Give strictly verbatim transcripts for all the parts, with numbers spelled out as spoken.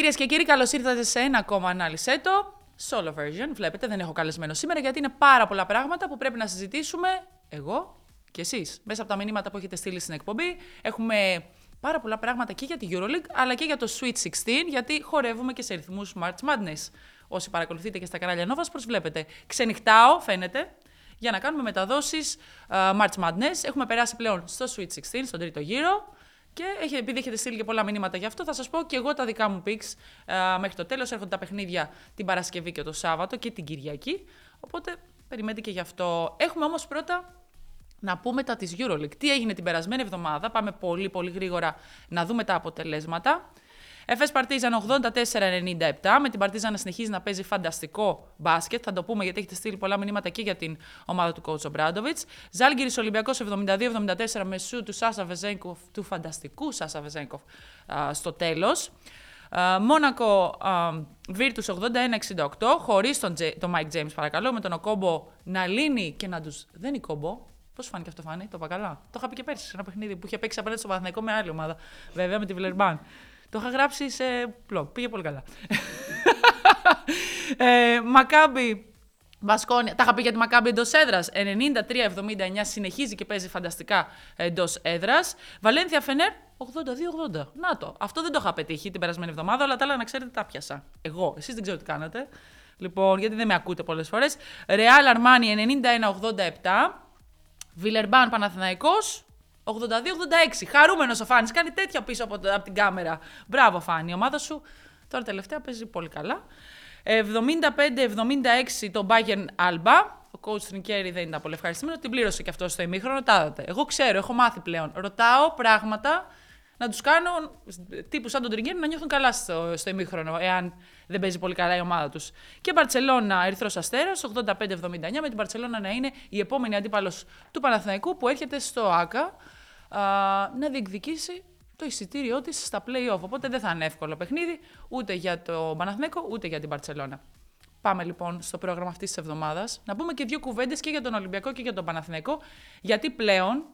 Κυρίες και κύριοι, καλώς ήρθατε σε ένα ακόμα ανάλυση το solo version. Βλέπετε, δεν έχω καλεσμένο σήμερα γιατί είναι πάρα πολλά πράγματα που πρέπει να συζητήσουμε εγώ και εσείς. Μέσα από τα μηνύματα που έχετε στείλει στην εκπομπή έχουμε πάρα πολλά πράγματα και για τη EuroLeague αλλά και για το Sweet σιξτίν, γιατί χορεύουμε και σε ρυθμούς March Madness. Όσοι παρακολουθείτε και στα κανάλια Νόβας προσβλέπετε. Ξενυχτάω, φαίνεται, για να κάνουμε μεταδόσεις uh, March Madness. Έχουμε περάσει πλέον στο Sweet σιξτίν, στον τρίτο γύρο. Και επειδή έχετε στείλει και πολλά μηνύματα γι' αυτό, θα σας πω και εγώ τα δικά μου picks α, μέχρι το τέλος. Έρχονται τα παιχνίδια την Παρασκευή και το Σάββατο και την Κυριακή. Οπότε περιμένετε και γι' αυτό. Έχουμε όμως πρώτα να πούμε τα της EuroLeague. Τι έγινε την περασμένη εβδομάδα. Πάμε πολύ πολύ γρήγορα να δούμε τα αποτελέσματα. Εφές Partizan ογδόντα τέσσερα ενενήντα επτά, με την Partizan να συνεχίζει να παίζει φανταστικό μπάσκετ, θα το πούμε γιατί έχετε στείλει πολλά μηνύματα και για την ομάδα του coach Obradovic. Ζάλγκυρης Ολυμπιακός εβδομήντα δύο εβδομήντα τέσσερα με σού του Sasha Vezenkov, του φανταστικού Sasha Vezenkov στο τέλος. Μόνακο Virtus ογδόντα ένα εξήντα οκτώ, χωρίς τον, J, τον Mike James παρακαλώ, με τον Οκόμπο να λύνει και να τους δένει κόμπο. Πώς φάνηκε αυτό, φάνηκε, το είπα καλά. Το είχα πει και πέρσι σε ένα παιχνίδι που είχε παίξει απέναντι στο Παναθηναϊκό με άλλη ομάδα, βέβαια με τη Βιλερμπάν. Το είχα γράψει σε blog. Πήγε πολύ καλά. ε, Μακάμπι, Μπασκόνια. Τα είχα πει για τη Μακάμπι εντός έδρας. ενενήντα τρία εβδομήντα εννιά, συνεχίζει και παίζει φανταστικά εντός έδρας. Βαλένθια Φενέρ, ογδόντα δύο ογδόντα. Να το. Αυτό δεν το είχα πετύχει την περασμένη εβδομάδα, αλλά τα άλλα να ξέρετε τα πιάσα. Εγώ. Εσείς δεν ξέρω τι κάνατε. Λοιπόν, γιατί δεν με ακούτε πολλές φορές. Ρεάλ Αρμάνι, ενενήντα ένα ογδόντα επτά. Βιλερμπάν Παναθηναϊκός. ογδόντα δύο ογδόντα έξι. Χαρούμενος ο Φάνης. Κάνει τέτοια πίσω από, το, από την κάμερα. Μπράβο, Φάνη. Η ομάδα σου τώρα τελευταία παίζει πολύ καλά. εβδομήντα πέντε εβδομήντα έξι το Bayern Alba. Ο coach Τρινκέρι δεν ήταν πολύ ευχαριστημένο. Την πλήρωσε και αυτό στο ημίχρονο. Τα είδατε. Εγώ ξέρω, έχω μάθει πλέον. Ρωτάω πράγματα να τους κάνω τύπου σαν τον Τρινκέρι να νιώθουν καλά στο, στο ημίχρονο, εάν δεν παίζει πολύ καλά η ομάδα τους. Και Μπαρτσελώνα, Ερυθρός Αστέρας, ογδόντα πέντε εβδομήντα εννιά, με την Μπαρτσελώνα να είναι η επόμενη αντίπαλος του Παναθηναϊκού που έρχεται στο ΆΚΑ α, να διεκδικήσει το εισιτήριό της στα play-off. Οπότε δεν θα είναι εύκολο παιχνίδι ούτε για το Παναθηναϊκό ούτε για την Μπαρτσελώνα. Πάμε λοιπόν στο πρόγραμμα αυτής της εβδομάδας. Να πούμε και δύο κουβέντες και για τον Ολυμπιακό και για τον Παναθηναϊκό, γιατί πλέον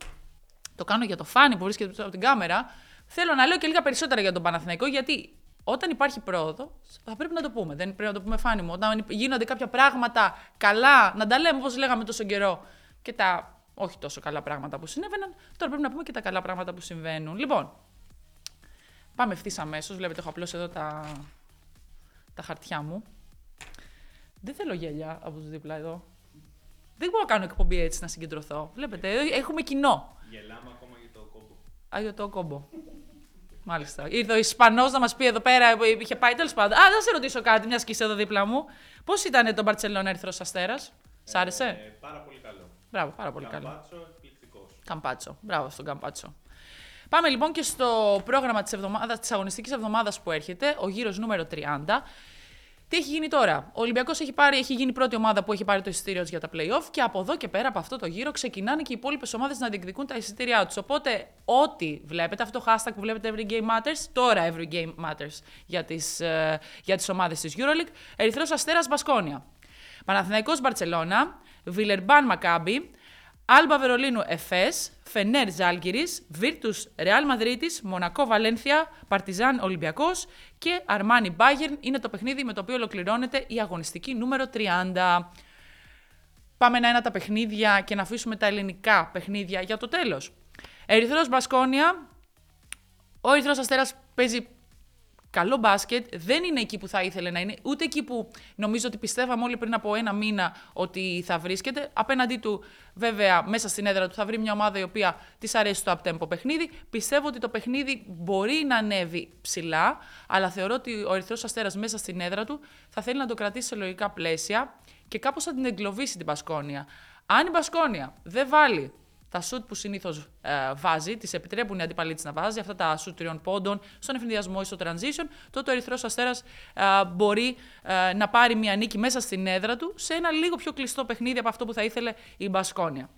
το κάνω για το Φάνη που βρίσκεται από την κάμερα. Θέλω να λέω και λίγα περισσότερα για τον Παναθηναϊκό, γιατί όταν υπάρχει πρόοδο, θα πρέπει να το πούμε. Δεν πρέπει να το πούμε, Φάνη μου. Όταν γίνονται κάποια πράγματα καλά, να τα λέμε όπως λέγαμε τόσο καιρό. Και τα όχι τόσο καλά πράγματα που συνέβαιναν, τώρα πρέπει να πούμε και τα καλά πράγματα που συμβαίνουν. Λοιπόν, πάμε ευθύς αμέσως. Βλέπετε, έχω απλώς εδώ τα, τα χαρτιά μου. Δεν θέλω γέλια από τους δίπλα εδώ. Δεν μπορώ να κάνω εκπομπή έτσι να συγκεντρωθώ. Βλέπετε, έχουμε κοινό. Γελάμε ακόμα για το κόμπο. Α, για το κόμπο. Μάλιστα. Ήρθε ο Ισπανός να μας πει εδώ πέρα, είχε πάει τέλος πάντων. Α, να σε ρωτήσω κάτι, μια σκίση εδώ δίπλα μου. Πώς ήταν το Μπαρτσελώνα Ερυθρός Αστέρας, σ' άρεσε? Ε, πάρα πολύ καλό. Μπράβο, πάρα πολύ καλό. Καμπάτσο, εκπληκτικός. Καμπάτσο, μπράβο στον Καμπάτσο. Πάμε λοιπόν και στο πρόγραμμα της, εβδομάδας, της αγωνιστικής εβδομάδας που έρχεται, ο γύρος νούμερο τριάντα. Τι έχει γίνει τώρα? Ο Ολυμπιακός έχει, πάρει, έχει γίνει η πρώτη ομάδα που έχει πάρει το εισιτήριό της για τα play-off και από εδώ και πέρα από αυτό το γύρο ξεκινάνε και οι υπόλοιπες ομάδες να διεκδικούν τα εισιτήριά τους. Οπότε, ό,τι βλέπετε, αυτό το hashtag που βλέπετε Every Game Matters, τώρα Every Game Matters για τις, ε, για τις ομάδες της EuroLeague, Ερυθρός Αστέρας Μπασκόνια, Παναθηναϊκός Μπαρτσελώνα, Βιλερμπάν Μακάμπι, Άλμπα Βερολίνου Εφές, Φενέρ Ζάλγκυρης, Βίρτους Ρεάλ Μαδρίτης, Μονακό Βαλένθια, Παρτιζάν Ολυμπιακός και Αρμάνι Μπάγερν είναι το παιχνίδι με το οποίο ολοκληρώνεται η αγωνιστική νούμερο τριάντα. Πάμε να είναι τα παιχνίδια και να αφήσουμε τα ελληνικά παιχνίδια για το τέλος. Ερυθρός Μπασκόνια, ο Ερυθρός Αστέρας παίζει καλό μπάσκετ, δεν είναι εκεί που θα ήθελε να είναι, ούτε εκεί που νομίζω ότι πιστεύαμε όλοι πριν από ένα μήνα ότι θα βρίσκεται. Απέναντί του, βέβαια, μέσα στην έδρα του θα βρει μια ομάδα η οποία της αρέσει το up-tempo παιχνίδι. Πιστεύω ότι το παιχνίδι μπορεί να ανέβει ψηλά, αλλά θεωρώ ότι ο Ερυθρός Αστέρας μέσα στην έδρα του θα θέλει να το κρατήσει σε λογικά πλαίσια και κάπως θα την εγκλωβίσει την Μπασκόνια. Αν η Μπασκόνια δεν βάλει τα σουτ που συνήθως ε, βάζει, τις επιτρέπουν οι αντίπαλοι της να βάζει, αυτά τα σουτ τριών πόντων στον ευθυνδιασμό ή στο transition, τότε ο Ερυθρός Αστέρας ε, μπορεί ε, να πάρει μια νίκη μέσα στην έδρα του σε ένα λίγο πιο κλειστό παιχνίδι από αυτό που θα ήθελε η Μπασκόνια.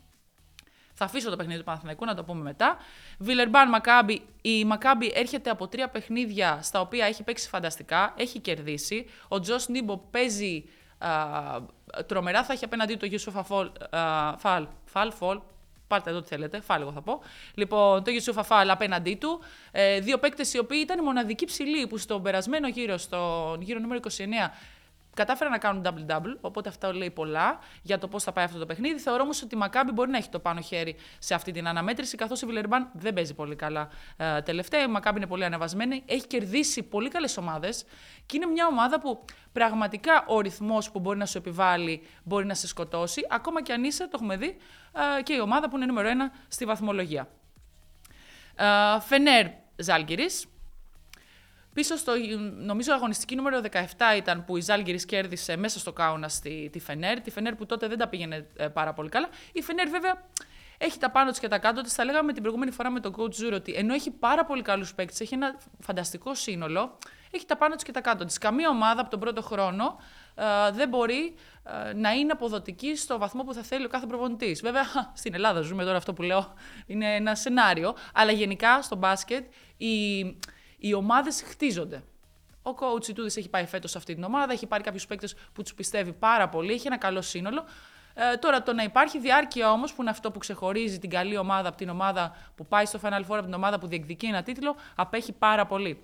Θα αφήσω το παιχνίδι του Παναθηναϊκού, να το πούμε μετά. Βιλερμπάν Μακάμπι. Η Μακάμπι έρχεται από τρία παιχνίδια στα οποία έχει παίξει φανταστικά, έχει κερδίσει. Ο Τζος Νίμπο παίζει ε, τρομερά, θα έχει απέναντί του Γιούσου Φαλ. πάρτε εδώ τι θέλετε, φάλ εγώ θα πω. Λοιπόν, το Γιουσούφα Φάλ απέναντί του. Ε, δύο παίκτες οι οποίοι ήταν μοναδικοί ψηλοί που στον περασμένο γύρο, στον γύρο νούμερο είκοσι εννέα, κατάφεραν να κάνουν double-double, οπότε αυτό λέει πολλά για το πώς θα πάει αυτό το παιχνίδι. Θεωρώ όμως ότι η Μακάμπι μπορεί να έχει το πάνω χέρι σε αυτή την αναμέτρηση, καθώς η Βιλερμπάν δεν παίζει πολύ καλά ε, τελευταία. Η Μακάμπι είναι πολύ ανεβασμένη, έχει κερδίσει πολύ καλές ομάδες και είναι μια ομάδα που πραγματικά ο ρυθμός που μπορεί να σου επιβάλλει μπορεί να σε σκοτώσει, ακόμα και αν είσαι, το έχουμε δει, ε, και η ομάδα που είναι νούμερο ένα στη βαθμολογία. Ε, Φενέρ Ζάλγκιρις. Πίσω στο, νομίζω, αγωνιστική νούμερο δεκαεπτά ήταν που η Ζάλγκιρις κέρδισε μέσα στο Κάουνα στη, τη Φενέρ. Τη Φενέρ που τότε δεν τα πήγαινε ε, πάρα πολύ καλά. Η Φενέρ βέβαια έχει τα πάνω της και τα κάτω της. Τα λέγαμε την προηγούμενη φορά με τον coach Ζούρο ότι ενώ έχει πάρα πολύ καλούς παίκτες, έχει ένα φανταστικό σύνολο, έχει τα πάνω της και τα κάτω της. Καμία ομάδα από τον πρώτο χρόνο ε, δεν μπορεί ε, να είναι αποδοτική στο βαθμό που θα θέλει ο κάθε προπονητής. Βέβαια, στην Ελλάδα ζούμε τώρα, αυτό που λέω είναι ένα σενάριο. Αλλά γενικά στο μπάσκετ η. Οι ομάδες χτίζονται. Ο coach Ιτούδης έχει πάει φέτος σε αυτή την ομάδα, έχει πάρει κάποιους παίκτες που τους πιστεύει πάρα πολύ, έχει ένα καλό σύνολο. Ε, τώρα το να υπάρχει διάρκεια όμως, που είναι αυτό που ξεχωρίζει την καλή ομάδα από την ομάδα που πάει στο Final Four, από την ομάδα που διεκδικεί ένα τίτλο, απέχει πάρα πολύ.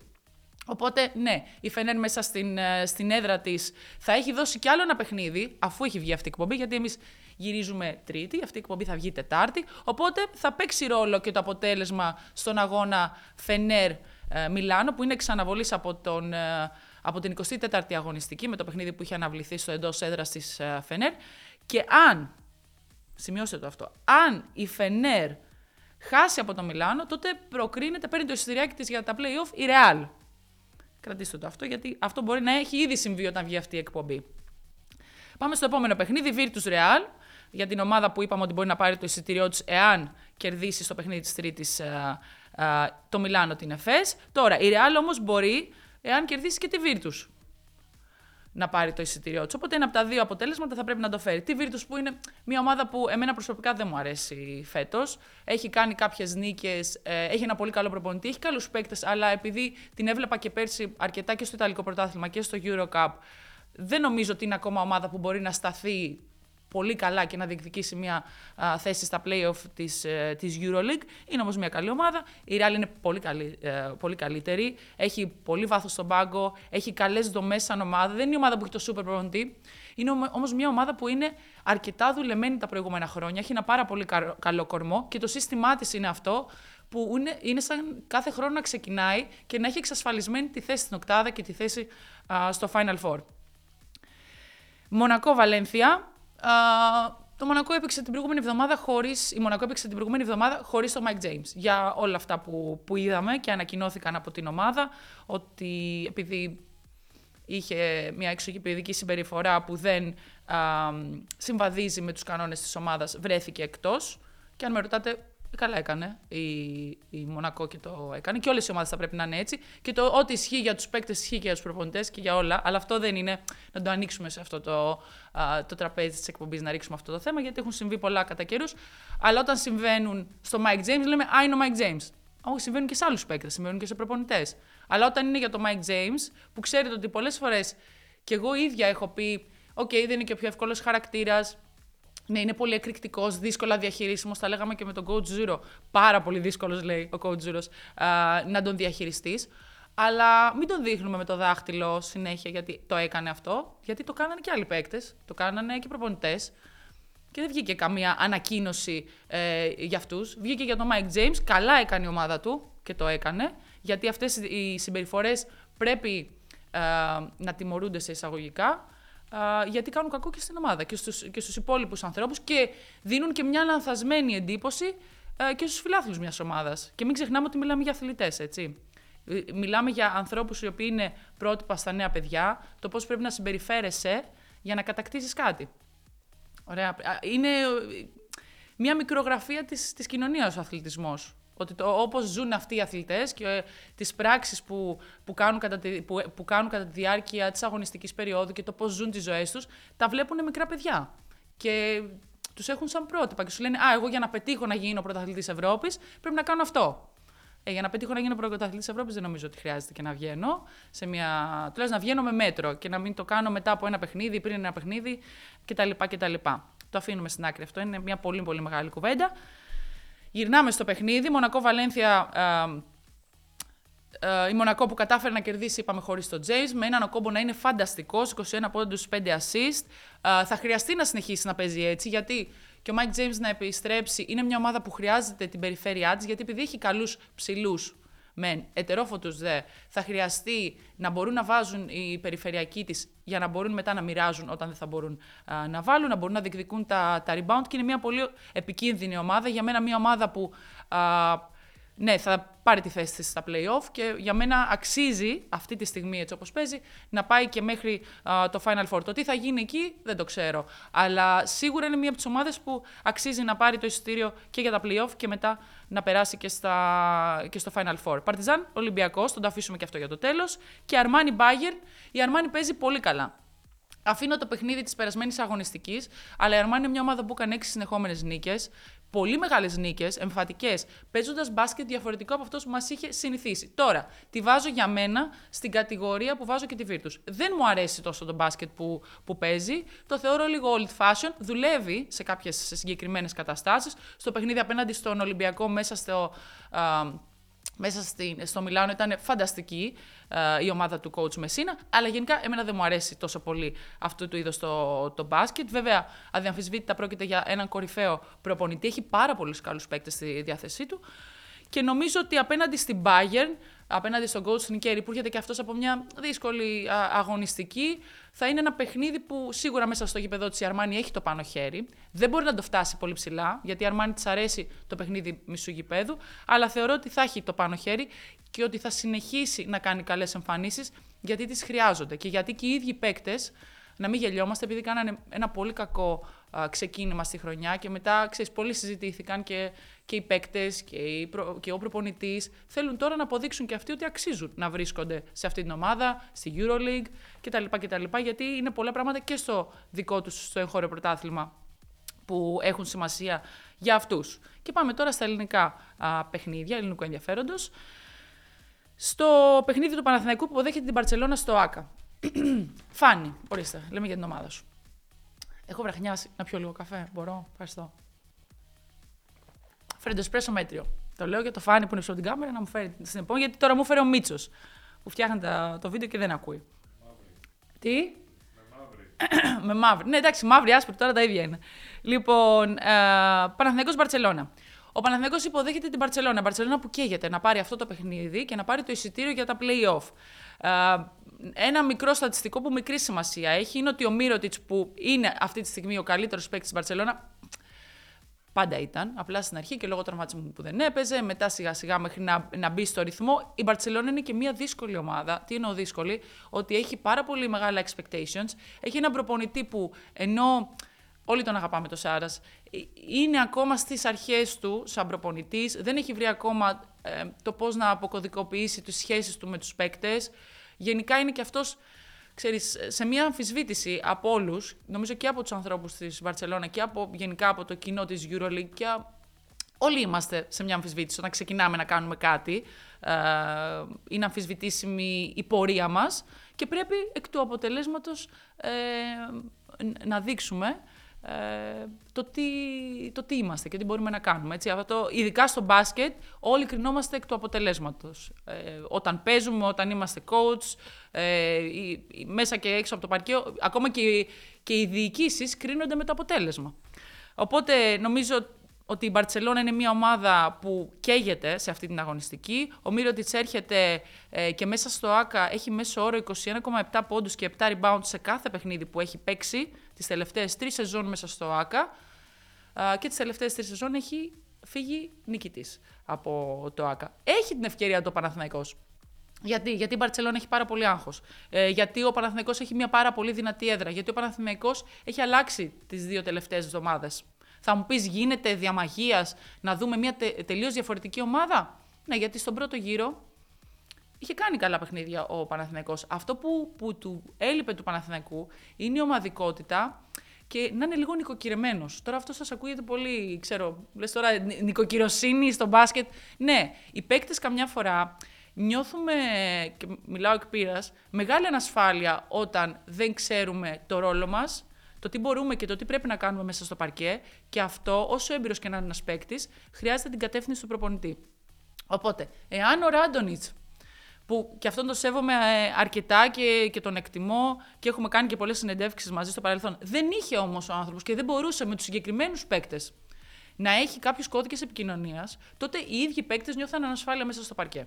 Οπότε, ναι, η Φενέρ μέσα στην, στην έδρα της θα έχει δώσει κι άλλο ένα παιχνίδι, αφού έχει βγει αυτή η εκπομπή, γιατί εμείς γυρίζουμε Τρίτη, αυτή η εκπομπή θα βγει Τετάρτη. Οπότε θα παίξει ρόλο και το αποτέλεσμα στον αγώνα Φενέρ Μιλάνο, που είναι εξαναβολής από, τον, από την εικοστή τέταρτη αγωνιστική, με το παιχνίδι που είχε αναβληθεί στο εντός έδρας της Φενέρ. Και αν, σημειώστε το αυτό, αν η Φενέρ χάσει από το Μιλάνο, τότε προκρίνεται, παίρνει το εισιτηριάκι της για τα play-off η Ρεάλ. Κρατήστε το αυτό, γιατί αυτό μπορεί να έχει ήδη συμβεί όταν βγει αυτή η εκπομπή. Πάμε στο επόμενο παιχνίδι, Virtus Real, για την ομάδα που είπαμε ότι μπορεί να πάρει το εισιτηριό της εάν κερδίσει στο παιχνίδι της Τρίτης Uh, το Μιλάνο την Εφές. Τώρα, η Real όμως μπορεί, εάν κερδίσει και τη Virtus, να πάρει το εισιτήριό της. Οπότε ένα από τα δύο αποτέλεσματα θα πρέπει να το φέρει. Τη Virtus που είναι μια ομάδα που εμένα προσωπικά δεν μου αρέσει φέτος. Έχει κάνει κάποιες νίκες, ε, έχει ένα πολύ καλό προπονητή, έχει καλούς παίκτες, αλλά επειδή την έβλεπα και πέρσι αρκετά και στο Ιταλικό Πρωτάθλημα και στο Euro Cup, δεν νομίζω ότι είναι ακόμα ομάδα που μπορεί να σταθεί πολύ καλά και να διεκδικήσει μια α, θέση στα play-off της, ε, της EuroLeague. Είναι όμως μια καλή ομάδα. Η Real είναι πολύ, καλύ, ε, πολύ καλύτερη. Έχει πολύ βάθος στον πάγκο. Έχει καλές δομές σαν ομάδα. Δεν είναι η ομάδα που έχει το super προπονητή. Είναι όμως μια ομάδα που είναι αρκετά δουλεμένη τα προηγούμενα χρόνια. Έχει ένα πάρα πολύ καλό κορμό και το σύστημά της είναι αυτό που είναι, είναι σαν κάθε χρόνο να ξεκινάει και να έχει εξασφαλισμένη τη θέση στην οκτάδα και τη θέση α, στο Final Four. Μονακό Βαλένθια. Uh, το Μονακό έπαιξε την προηγούμενη εβδομάδα χωρίς, η Μονακό έπαιξε την προηγούμενη εβδομάδα χωρίς τον Mike James. Για όλα αυτά που, που είδαμε και ανακοινώθηκαν από την ομάδα, ότι επειδή είχε μια εξωγηπαιδική συμπεριφορά που δεν uh, συμβαδίζει με τους κανόνες της ομάδας, βρέθηκε εκτός. Και αν με ρωτάτε, καλά έκανε η, η Μονακό και το έκανε. Και όλες οι ομάδες θα πρέπει να είναι έτσι. Και το ότι ισχύει για τους παίκτες, ισχύει και για τους προπονητές και για όλα. Αλλά αυτό δεν είναι να το ανοίξουμε σε αυτό το, α, το τραπέζι της εκπομπής, να ρίξουμε αυτό το θέμα, γιατί έχουν συμβεί πολλά κατά καιρούς. Αλλά όταν συμβαίνουν στο Mike James, λέμε «Α, είναι ο Mike James». Όχι, συμβαίνουν και σε άλλους παίκτες, συμβαίνουν και σε προπονητές. Αλλά όταν είναι για το Mike James, που ξέρετε ότι πολλές φορές κι εγώ ίδια έχω πει «Οκ, okay, δεν είναι και ο πιο εύκολος χαρακτήρας». Ναι, είναι πολύ εκρηκτικός, δύσκολα διαχειρίσιμος. Τα λέγαμε και με τον coach Zero. Πάρα πολύ δύσκολος, λέει ο coach Zero, να τον διαχειριστείς. Αλλά μην τον δείχνουμε με το δάχτυλο συνέχεια γιατί το έκανε αυτό. Γιατί το κάνανε και άλλοι παίκτες, το κάνανε και προπονητές. Και δεν βγήκε καμία ανακοίνωση ε, για αυτούς. Βγήκε για τον Mike James. Καλά έκανε η ομάδα του και το έκανε. Γιατί αυτές οι συμπεριφορές πρέπει ε, να τιμωρούνται σε εισαγωγικά. Uh, γιατί κάνουν κακό και στην ομάδα και στους, και στους υπόλοιπους ανθρώπους και δίνουν και μια λανθασμένη εντύπωση uh, και στους φιλάθλους μιας ομάδας. Και μην ξεχνάμε ότι μιλάμε για αθλητές, έτσι. Μιλάμε για ανθρώπους οι οποίοι είναι πρότυπα στα νέα παιδιά, το πώς πρέπει να συμπεριφέρεσαι για να κατακτήσεις κάτι. Ωραία. Είναι μια μικρογραφία της, της κοινωνίας ο αθλητισμός. Ότι το, όπως ζουν αυτοί οι αθλητές και ε, τις πράξεις που, που, κάνουν κατά τη, που, που κάνουν κατά τη διάρκεια της αγωνιστικής περίοδου και το πώς ζουν τις ζωές τους, τα βλέπουν μικρά παιδιά και τους έχουν σαν πρότυπα και σου λένε «Α, εγώ για να πετύχω να γίνω πρωταθλητής Ευρώπης πρέπει να κάνω αυτό». Ε, για να πετύχω να γίνω πρωταθλητής Ευρώπης δεν νομίζω ότι χρειάζεται και να βγαίνω σε μια... Τουλάχιστον να βγαίνω με μέτρο και να μην το κάνω μετά από ένα παιχνίδι, πριν ένα παιχνίδι κτλ. κτλ. Το αφήνουμε στην άκρη αυτό, είναι μια πολύ πολύ μεγάλη κουβέντα. Γυρνάμε στο παιχνίδι, Μονακό-Βαλένθια, ε, ε, η Μονακό που κατάφερε να κερδίσει, είπαμε, χωρίς τον James, με έναν Οκόμπο να είναι φανταστικός, είκοσι ένα πόντους, πέντε ασίστ. Ε, θα χρειαστεί να συνεχίσει να παίζει έτσι, γιατί και ο Mike James να επιστρέψει, είναι μια ομάδα που χρειάζεται την περιφέρειά της, γιατί επειδή έχει καλούς ψηλούς, μεν, ετερόφωτους δε, θα χρειαστεί να μπορούν να βάζουν οι περιφερειακοί της για να μπορούν μετά να μοιράζουν όταν δεν θα μπορούν α, να βάλουν, να μπορούν να διεκδικούν τα, τα rebound, και είναι μια πολύ επικίνδυνη ομάδα. Για μένα μια ομάδα που α, ναι, θα πάρει τη θέση της στα play-off και για μένα αξίζει αυτή τη στιγμή, έτσι όπως παίζει, να πάει και μέχρι α, το Final Four. Το τι θα γίνει εκεί δεν το ξέρω, αλλά σίγουρα είναι μια από τις ομάδες που αξίζει να πάρει το εισιτήριο και για τα play-off και μετά να περάσει και, στα, και στο Final Four. Παρτιζάν, Ολυμπιακός, τον το αφήσουμε και αυτό για το τέλος, και Αρμάνι Bayern. Η Αρμάνι παίζει πολύ καλά. Αφήνω το παιχνίδι της περασμένης αγωνιστικής, αλλά η Αρμάνι είναι μια ομάδα που έκανε έξι συνεχόμενες νίκες, πολύ μεγάλες νίκες, εμφατικές, παίζοντας μπάσκετ διαφορετικό από αυτό που μας είχε συνηθίσει. Τώρα, τη βάζω για μένα στην κατηγορία που βάζω και τη Virtus. Δεν μου αρέσει τόσο το μπάσκετ που, που παίζει, το θεωρώ λίγο old fashion, δουλεύει σε κάποιες σε συγκεκριμένες καταστάσεις, στο παιχνίδι απέναντι στον Ολυμπιακό μέσα στο... Α, Μέσα στην, στο Μιλάνο ήταν φανταστική ε, η ομάδα του coach Μεσίνα, αλλά γενικά εμένα δεν μου αρέσει τόσο πολύ αυτού του είδους το, το μπάσκετ. Βέβαια, αδιαμφισβήτητα πρόκειται για έναν κορυφαίο προπονητή, έχει πάρα πολλούς καλούς παίκτες στη διάθεσή του και νομίζω ότι απέναντι στην Bayern, απέναντι στον coach Νικέρι που έρχεται και αυτός από μια δύσκολη αγωνιστική, θα είναι ένα παιχνίδι που σίγουρα μέσα στο γήπεδό της η Αρμάνι έχει το πάνω χέρι. Δεν μπορεί να το φτάσει πολύ ψηλά, γιατί η Αρμάνι της αρέσει το παιχνίδι μισού γηπέδου, αλλά θεωρώ ότι θα έχει το πάνω χέρι και ότι θα συνεχίσει να κάνει καλές εμφανίσεις, γιατί τις χρειάζονται και γιατί και οι ίδιοι παίκτες, να μην γελιόμαστε, επειδή κάνανε ένα πολύ κακό α, ξεκίνημα στη χρονιά και μετά, ξέρεις, πολλοί συζητήθηκαν και, και οι παίκτες και, οι προ, και ο προπονητής. Θέλουν τώρα να αποδείξουν και αυτοί ότι αξίζουν να βρίσκονται σε αυτή την ομάδα, στη EuroLeague κτλ. κτλ γιατί είναι πολλά πράγματα και στο δικό τους, στο εγχώριο πρωτάθλημα, που έχουν σημασία για αυτούς. Και πάμε τώρα στα ελληνικά α, παιχνίδια, ελληνικού ενδιαφέροντος. Στο παιχνίδι του Παναθηναϊκού που υποδέχεται την Μπαρτσελώνα στο ΆΚΑ. Φάνη, ορίστε, λέμε για την ομάδα σου. Έχω βραχνιάσει, να πιω λίγο καφέ, μπορώ, ευχαριστώ. Φέρνει το εσπρέσο μέτριο. Το λέω για το Φάνη που είναι από την κάμερα να μου φέρει στην επόμενη, γιατί τώρα μου φέρει ο Μίτσος που φτιάχνει το βίντεο και δεν ακούει. Μαύρη. Τι? Με μαύρη. Με μαύρη. Ναι, εντάξει, μαύρη, άσπρη, τώρα τα ίδια είναι. Λοιπόν, ε, Παναθηναϊκός Μπαρτσελώνα. Ο Παναθηναϊκός υποδέχεται την Μπαρτσελώνα. Μπαρτσελώνα που καίγεται να πάρει αυτό το παιχνίδι και να πάρει το εισιτήριο για τα play-off. Ε, Ένα μικρό στατιστικό που μικρή σημασία έχει είναι ότι ο Mirotic, που είναι αυτή τη στιγμή ο καλύτερος παίκτης της Μπαρτσελώνα, πάντα ήταν, απλά στην αρχή και λόγω τραυματισμού που δεν έπαιζε, μετά σιγά σιγά μέχρι να, να μπει στο ρυθμό. Η Μπαρτσελώνα είναι και μια δύσκολη ομάδα. Τι εννοώ δύσκολη? Ότι έχει πάρα πολύ μεγάλα expectations, έχει έναν προπονητή που, ενώ όλοι τον αγαπάμε το Σάρας, είναι ακόμα στις αρχές του σαν προπονητής, δεν έχει βρει ακόμα ε, το πώς να αποκωδικοποιήσει τις σχέσεις του με τους παίκτες. Γενικά είναι και αυτός, ξέρεις, σε μια αμφισβήτηση από όλους, νομίζω και από τους ανθρώπους της Μπαρτσελώνα και από, γενικά από το κοινό της EuroLeague, και όλοι είμαστε σε μια αμφισβήτηση όταν ξεκινάμε να κάνουμε κάτι. Ε, είναι αμφισβητήσιμη η πορεία μας και πρέπει εκ του αποτελέσματος ε, να δείξουμε ε, το, τι, το τι είμαστε και τι μπορούμε να κάνουμε. Έτσι. Αυτό, ειδικά στο μπάσκετ, όλοι κρινόμαστε εκ του αποτελέσματος. Ε, όταν παίζουμε, όταν είμαστε coach, ε, ή, ή, μέσα και έξω από το παρκείο, ακόμα και, και οι διοικήσεις κρίνονται με το αποτέλεσμα. Οπότε νομίζω ότι η Μπαρτσελώνα είναι μια ομάδα που καίγεται σε αυτή την αγωνιστική. Ο Μίροτιτς έρχεται ε, και μέσα στο ΆΚΑ έχει μέσο όρο είκοσι ένα κόμμα επτά πόντους και επτά rebound σε κάθε παιχνίδι που έχει παίξει τις τελευταίες τρεις σεζόν μέσα στο ΆΚΑ, ε, και τις τελευταίες τρεις σεζόν έχει φύγει νικητής από το ΆΚΑ. Έχει την ευκαιρία το Παναθηναϊκός. Γιατί, γιατί η Μπαρτσελώνα έχει πάρα πολύ άγχος. Ε, γιατί ο Παναθηναϊκός έχει μια πάρα πολύ δυνατή έδρα. Γιατί ο Παναθηναϊκός έχει αλλάξει τις δύο τελευταίες εβδομάδες. Θα μου πεις, γίνεται διαμαγείας να δούμε μια τε, τελείως διαφορετική ομάδα? Ναι, γιατί στον πρώτο γύρο είχε κάνει καλά παιχνίδια ο Παναθηναϊκός. Αυτό που, που του έλειπε του Παναθηναϊκού είναι η ομαδικότητα και να είναι λίγο νοικοκυρεμένος. Τώρα αυτό σας ακούγεται πολύ, ξέρω, λες τώρα νοικοκυροσύνη στο μπάσκετ. Ναι, οι παίκτες καμιά φορά νιώθουμε, και μιλάω εκ πείρας, μεγάλη ανασφάλεια όταν δεν ξέρουμε το ρόλο μας, το τι μπορούμε και το τι πρέπει να κάνουμε μέσα στο παρκέ, και αυτό, όσο έμπειρος και να είναι ένας παίκτης, χρειάζεται την κατεύθυνση του προπονητή. Οπότε, εάν ο Ράντονιτς, που και αυτόν τον σέβομαι αρκετά και, και τον εκτιμώ και έχουμε κάνει και πολλές συνεντεύξεις μαζί στο παρελθόν, δεν είχε όμως ο άνθρωπος και δεν μπορούσε με τους συγκεκριμένους παίκτες να έχει κάποιους κώδικες επικοινωνίας, τότε οι ίδιοι παίκτες νιώθαν ανασφάλεια μέσα στο παρκέ.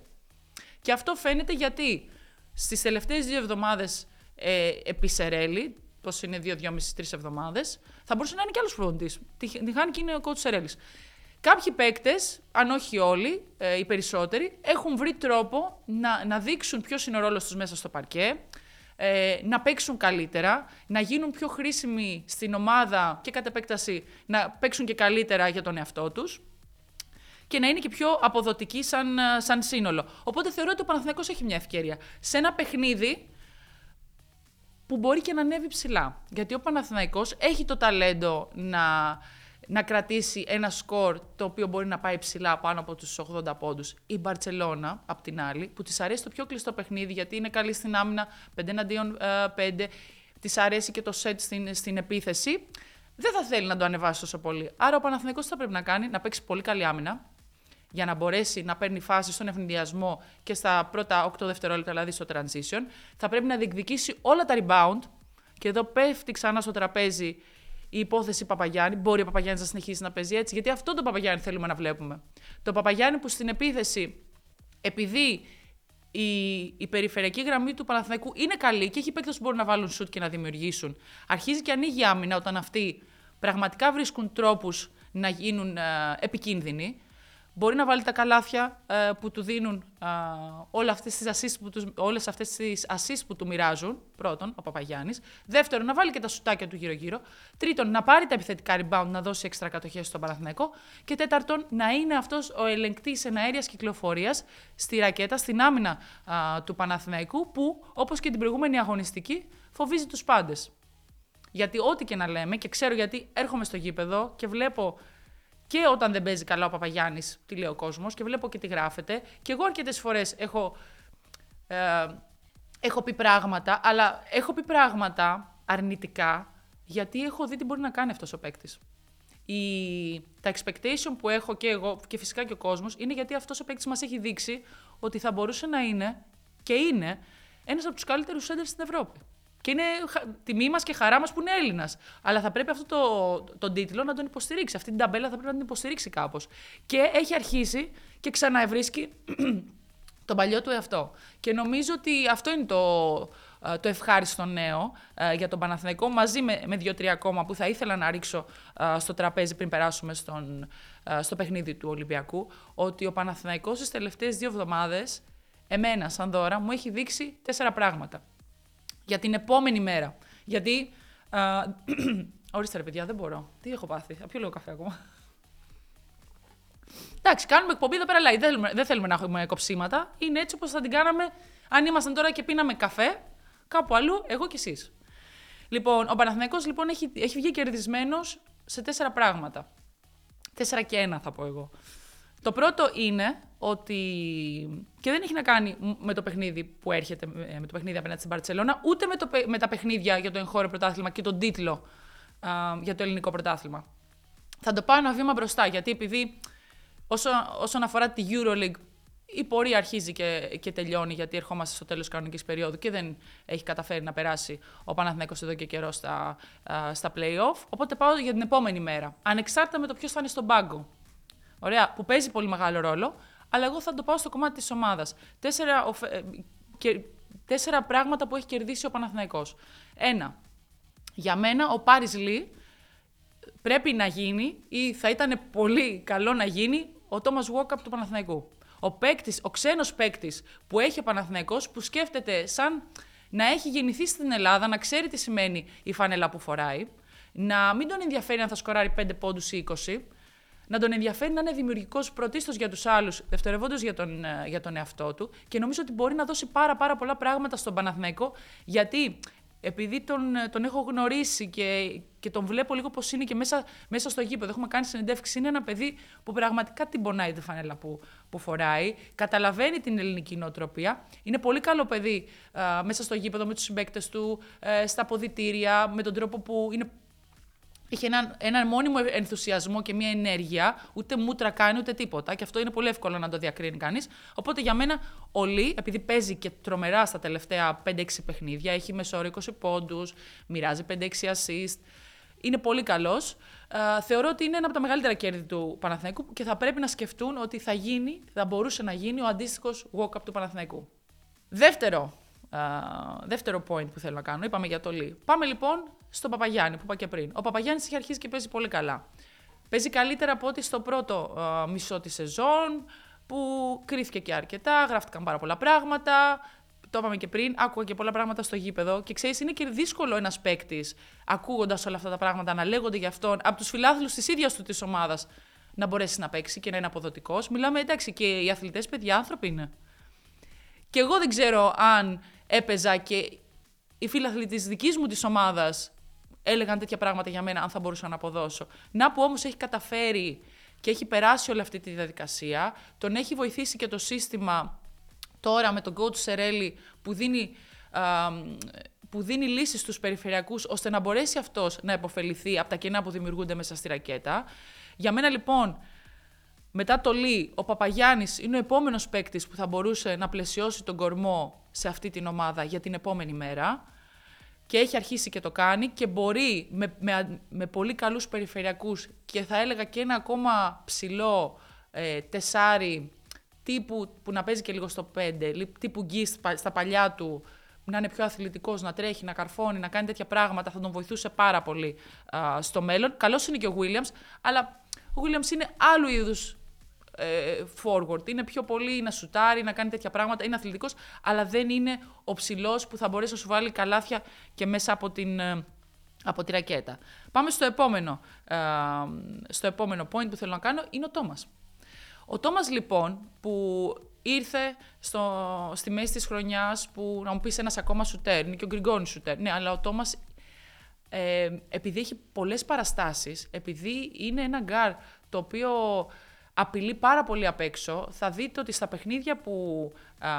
Και αυτό φαίνεται γιατί στις τελευταίες δύο εβδομάδες ε, επί Σερέλη, πως είναι δύο-δυόμισι-τρεις εβδομάδες, θα μπορούσε να είναι και άλλος προπονητής. Τη χάνει και είναι ο coach Σερέλης. Κάποιοι παίκτες, αν όχι όλοι, ε, οι περισσότεροι, έχουν βρει τρόπο να, να δείξουν ποιος είναι ο ρόλος τους μέσα στο παρκέ, ε, να παίξουν καλύτερα, να γίνουν πιο χρήσιμοι στην ομάδα και κατ' επέκταση να παίξουν και καλύτερα για τον εαυτό τους και να είναι και πιο αποδοτικοί σαν, σαν σύνολο. Οπότε θεωρώ ότι ο Παναθηναϊκός έχει μια ευκαιρία σε ένα παιχνίδι που μπορεί και να ανέβει ψηλά. Γιατί ο Παναθηναϊκός έχει το ταλέντο να... να κρατήσει ένα σκορ το οποίο μπορεί να πάει ψηλά πάνω από τους ογδόντα πόντους. Η Μπαρτσελώνα, απ' την άλλη, που της αρέσει το πιο κλειστό παιχνίδι, γιατί είναι καλή στην άμυνα, πέντε εναντίον πέντε, της αρέσει και το σετ στην, στην επίθεση, δεν θα θέλει να το ανεβάσει τόσο πολύ. Άρα ο Παναθηναϊκός τι θα πρέπει να κάνει? Να παίξει πολύ καλή άμυνα, για να μπορέσει να παίρνει φάση στον ευνηδιασμό και στα πρώτα οκτώ δευτερόλεπτα, δηλαδή στο transition. Θα πρέπει να διεκδικήσει όλα τα rebound, και εδώ πέφτει ξανά στο τραπέζι η υπόθεση Παπαγιάννη. Μπορεί ο Παπαγιάννη να συνεχίσει να παίζει έτσι, γιατί αυτόν τον Παπαγιάννη θέλουμε να βλέπουμε. Τον Παπαγιάννη που στην επίθεση, επειδή η, η περιφερειακή γραμμή του Παναθηναϊκού είναι καλή και έχει παίκτες που μπορούν να βάλουν σουτ και να δημιουργήσουν, αρχίζει και ανοίγει άμυνα όταν αυτοί πραγματικά βρίσκουν τρόπους να γίνουν ε, επικίνδυνοι. Μπορεί να βάλει τα καλάθια ε, που του δίνουν ε, όλες αυτές τις ασίσεις που, που του μοιράζουν. Πρώτον, ο Παπαγιάννης. Δεύτερον, να βάλει και τα σουτάκια του γύρω-γύρω. Τρίτον, να πάρει τα επιθετικά rebound, να δώσει έξτρα κατοχές στον Παναθηναϊκό. Και τέταρτον, να είναι αυτός ο ελεγκτής εναέρειας κυκλοφορίας στη ρακέτα, στην άμυνα ε, του Παναθηναϊκού, που όπως και την προηγούμενη αγωνιστική φοβίζει τους πάντες. Γιατί ό,τι και να λέμε, και ξέρω γιατί έρχομαι στο γήπεδο και βλέπω. Και όταν δεν παίζει καλά ο Παπαγιάννης, τι λέει ο κόσμος, και βλέπω και τι γράφεται. Και εγώ αρκετές φορές έχω, ε, έχω πει πράγματα, αλλά έχω πει πράγματα αρνητικά, γιατί έχω δει τι μπορεί να κάνει αυτός ο παίκτης. Η, τα expectation που έχω και εγώ και φυσικά και ο κόσμος είναι γιατί αυτός ο παίκτης μας έχει δείξει ότι θα μπορούσε να είναι και είναι ένας από τους καλύτερους σέντερς στην Ευρώπη. Και είναι τιμή μας και χαρά μας που είναι Έλληνας. Αλλά θα πρέπει αυτό το, τον τίτλο να τον υποστηρίξει. Αυτή την ταμπέλα θα πρέπει να την υποστηρίξει κάπως. Και έχει αρχίσει και ξαναευρίσκει τον παλιό του εαυτό. Και νομίζω ότι αυτό είναι το, το ευχάριστο νέο για τον Παναθηναϊκό, μαζί με, με δύο-τρία ακόμα που θα ήθελα να ρίξω στο τραπέζι πριν περάσουμε στον, στο παιχνίδι του Ολυμπιακού. Ότι ο Παναθηναϊκός στις τελευταίες δύο εβδομάδες, εμένα σαν δώρα, μου έχει δείξει τέσσερα πράγματα. Για την επόμενη μέρα. Γιατί. Α, ορίστε ρε παιδιά, δεν μπορώ. Τι έχω πάθει. Απ' ποιο λίγο καφέ ακόμα. Εντάξει, κάνουμε εκπομπή εδώ πέρα live. Δεν, δεν θέλουμε να έχουμε κοψίματα. Είναι έτσι όπως θα την κάναμε αν ήμασταν τώρα και πίναμε καφέ κάπου αλλού, εγώ κι εσείς. Λοιπόν, ο Παναθηναϊκός λοιπόν έχει, έχει βγει κερδισμένος σε τέσσερα πράγματα. Τέσσερα και ένα θα πω εγώ. Το πρώτο είναι ότι, και δεν έχει να κάνει με το παιχνίδι που έρχεται, με το παιχνίδι απέναντι στην Μπαρτσελώνα, ούτε με, το, με τα παιχνίδια για το εγχώριο πρωτάθλημα και τον τίτλο α, για το ελληνικό πρωτάθλημα. Θα το πάω ένα βήμα μπροστά, γιατί επειδή όσο, όσον αφορά τη EuroLeague, η πορεία αρχίζει και, και τελειώνει, γιατί ερχόμαστε στο τέλος κανονικής περίοδου και δεν έχει καταφέρει να περάσει ο Παναθηναϊκός εδώ και καιρό στα, α, στα play-off. Οπότε πάω για την επόμενη μέρα, ανεξάρτητα με το ποιος θα είναι στον πάγκο. Ωραία, που παίζει πολύ μεγάλο ρόλο, αλλά εγώ θα το πάω στο κομμάτι της ομάδας. Τέσσερα, οφε... και... Τέσσερα πράγματα που έχει κερδίσει ο Παναθηναϊκός. Ένα, για μένα ο Paris Lee πρέπει να γίνει, ή θα ήταν πολύ καλό να γίνει, ο Thomas Walkup του Παναθηναϊκού. Ο, παίκτης, ο ξένος παίκτης που έχει ο Παναθηναϊκός, που σκέφτεται σαν να έχει γεννηθεί στην Ελλάδα, να ξέρει τι σημαίνει η φανέλα που φοράει, να μην τον ενδιαφέρει αν θα σκοράρει πέντε πόντους ή είκοσι, να τον ενδιαφέρει να είναι δημιουργικός πρωτίστως για τους άλλους, δευτερευόντως για τον, για τον εαυτό του, και νομίζω ότι μπορεί να δώσει πάρα πάρα πολλά πράγματα στον Παναθηναϊκό, γιατί επειδή τον, τον έχω γνωρίσει και, και τον βλέπω λίγο πως είναι και μέσα, μέσα στο γήπεδο, έχουμε κάνει συνεντεύξη, είναι ένα παιδί που πραγματικά την πονάει τη φανέλα που, που φοράει, καταλαβαίνει την ελληνική νοοτροπία, είναι πολύ καλό παιδί α, μέσα στο γήπεδο με τους συμπαίκτες του, ε, στα αποδυτήρια, με τον τρόπο που είναι Είχε έναν, έναν μόνιμο ενθουσιασμό και μια ενέργεια, ούτε μούτρα κάνει ούτε τίποτα. Και αυτό είναι πολύ εύκολο να το διακρίνει κανείς. Οπότε για μένα ο Λί, επειδή παίζει και τρομερά στα τελευταία πέντε έξι παιχνίδια, έχει μεσόωρο είκοσι πόντους, μοιράζει πέντε έξι assist, είναι πολύ καλός. Ε, θεωρώ ότι είναι ένα από τα μεγαλύτερα κέρδη του Παναθηναϊκού και θα πρέπει να σκεφτούν ότι θα γίνει, θα μπορούσε να γίνει ο αντίστοιχος walk-up του Παναθηναϊκού. Δεύτερο, ε, δεύτερο point που θέλω να κάνω, είπαμε για το Λί. Πάμε λοιπόν στον Παπαγιάννη, που είπα και πριν. Ο Παπαγιάννης είχε αρχίσει και παίζει πολύ καλά. Παίζει καλύτερα από ό,τι στο πρώτο ε, μισό της σεζόν, που κρίθηκε και αρκετά, γράφτηκαν πάρα πολλά πράγματα. Το είπαμε και πριν, άκουγα και πολλά πράγματα στο γήπεδο. Και ξέρεις, είναι και δύσκολο ένας παίκτης, ακούγοντας όλα αυτά τα πράγματα να λέγονται για αυτόν από τους φιλάθλους της ίδιας του της ομάδας, να μπορέσει να παίξει και να είναι αποδοτικός. Μιλάμε, εντάξει, και οι αθλητές, παιδιά, άνθρωποι είναι. Και εγώ δεν ξέρω αν έπαιζα και οι φιλάθλοι της δικής μου της ομάδας έλεγαν τέτοια πράγματα για μένα, αν θα μπορούσα να αποδώσω. Να που όμως έχει καταφέρει και έχει περάσει όλη αυτή τη διαδικασία, τον έχει βοηθήσει και το σύστημα τώρα με τον coach Σερέλη που δίνει, α, που δίνει λύσεις στους περιφερειακούς, ώστε να μπορέσει αυτός να επωφεληθεί από τα κενά που δημιουργούνται μέσα στη ρακέτα. Για μένα λοιπόν, μετά το Λί, ο Παπαγιάννης είναι ο επόμενος παίκτης που θα μπορούσε να πλαισιώσει τον κορμό σε αυτή την ομάδα για την επόμενη μέρα. Και έχει αρχίσει και το κάνει και μπορεί με, με, με πολύ καλούς περιφερειακούς και θα έλεγα και ένα ακόμα ψηλό ε, τεσάρι τύπου που να παίζει και λίγο στο πέντε, τύπου γκί στα παλιά του, να είναι πιο αθλητικός, να τρέχει, να καρφώνει, να κάνει τέτοια πράγματα, θα τον βοηθούσε πάρα πολύ α, στο μέλλον. Καλός είναι και ο Williams, αλλά ο Williams είναι άλλου είδους ε, forward. Είναι πιο πολύ να σουτάρει, να κάνει τέτοια πράγματα, είναι αθλητικός, αλλά δεν είναι ο ψηλός που θα μπορέσει να σου βάλει καλάθια και μέσα από την... Ε, από τη ρακέτα. Πάμε στο επόμενο, ε, στο επόμενο point που θέλω να κάνω, είναι ο Thomas. Ο Thomas λοιπόν που ήρθε στο, στη μέση της χρονιάς, που να μου πεις ένας ακόμα σουτέρ, είναι και ο Γκριγκόνης σουτέρ, ναι, αλλά ο Thomas ε, επειδή έχει πολλές παραστάσεις, επειδή είναι ένα γκάρ το οποίο απειλεί πάρα πολύ απ' έξω, θα δείτε ότι στα παιχνίδια που, α,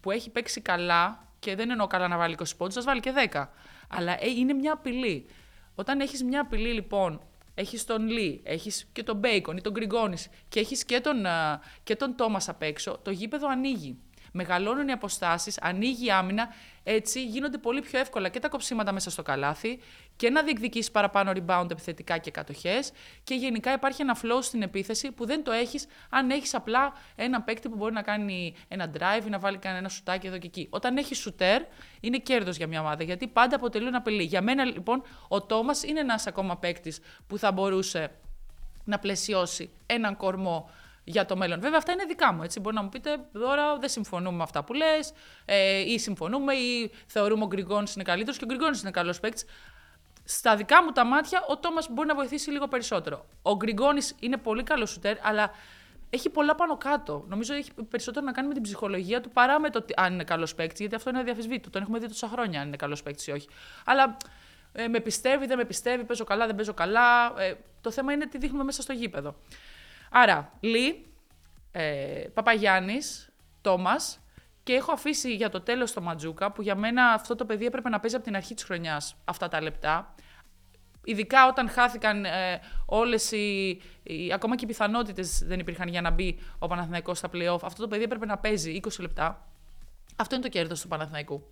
που έχει παίξει καλά, και δεν εννοώ καλά να βάλει είκοσι πόντους, να βάλει και δέκα, αλλά ε, είναι μια απειλή. Όταν έχεις μια απειλή λοιπόν, έχεις τον Λί, έχεις και τον Μπέικον ή τον Γκριγκόνης και έχεις και τον, και τον Thomas απ' έξω, το γήπεδο ανοίγει. Μεγαλώνουν οι αποστάσεις, ανοίγει η άμυνα, έτσι γίνονται πολύ πιο εύκολα και τα κοψίματα μέσα στο καλάθι και να διεκδικείς παραπάνω rebound επιθετικά και κατοχές και γενικά υπάρχει ένα flow στην επίθεση που δεν το έχεις αν έχεις απλά ένα παίκτη που μπορεί να κάνει ένα drive ή να βάλει κανένα σουτάκι εδώ και εκεί. Όταν έχεις shooter είναι κέρδος για μια ομάδα γιατί πάντα αποτελούν απειλή. Για μένα λοιπόν ο Thomas είναι ένας ακόμα παίκτης που θα μπορούσε να πλαισιώσει έναν κορμό για το μέλλον. Βέβαια, αυτά είναι δικά μου. Έτσι. Μπορεί να μου πείτε τώρα δεν συμφωνούμε με αυτά που λες, ε, ή συμφωνούμε, ή θεωρούμε ο Γκριγκόνης είναι καλύτερος και ο Γκριγκόνης είναι καλός παίκτης. Στα δικά μου τα μάτια, ο Thomas μπορεί να βοηθήσει λίγο περισσότερο. Ο Γκριγκόνης είναι πολύ καλός σουτέρ, αλλά έχει πολλά πάνω κάτω. Νομίζω έχει περισσότερο να κάνει με την ψυχολογία του παρά με το αν είναι καλός παίκτης, γιατί αυτό είναι αδιαφεσβήτητο. Τον έχουμε δει τόσα χρόνια αν είναι καλός παίκτης ή όχι. Αλλά ε, με πιστεύει, δεν με πιστεύει, παίζω καλά, δεν παίζω καλά. Ε, το θέμα είναι τι δείχνουμε μέσα στο γήπεδο. Άρα, Λί, ε, Παπαγιάννης, Thomas και έχω αφήσει για το τέλος το Mantzoukas που για μένα αυτό το παιδί έπρεπε να παίζει από την αρχή της χρονιάς αυτά τα λεπτά. Ειδικά όταν χάθηκαν ε, όλες οι, οι... ακόμα και οι πιθανότητες δεν υπήρχαν για να μπει ο Παναθηναϊκός στα play-off. Αυτό το παιδί έπρεπε να παίζει είκοσι λεπτά. Αυτό είναι το κέρδος του Παναθηναϊκού.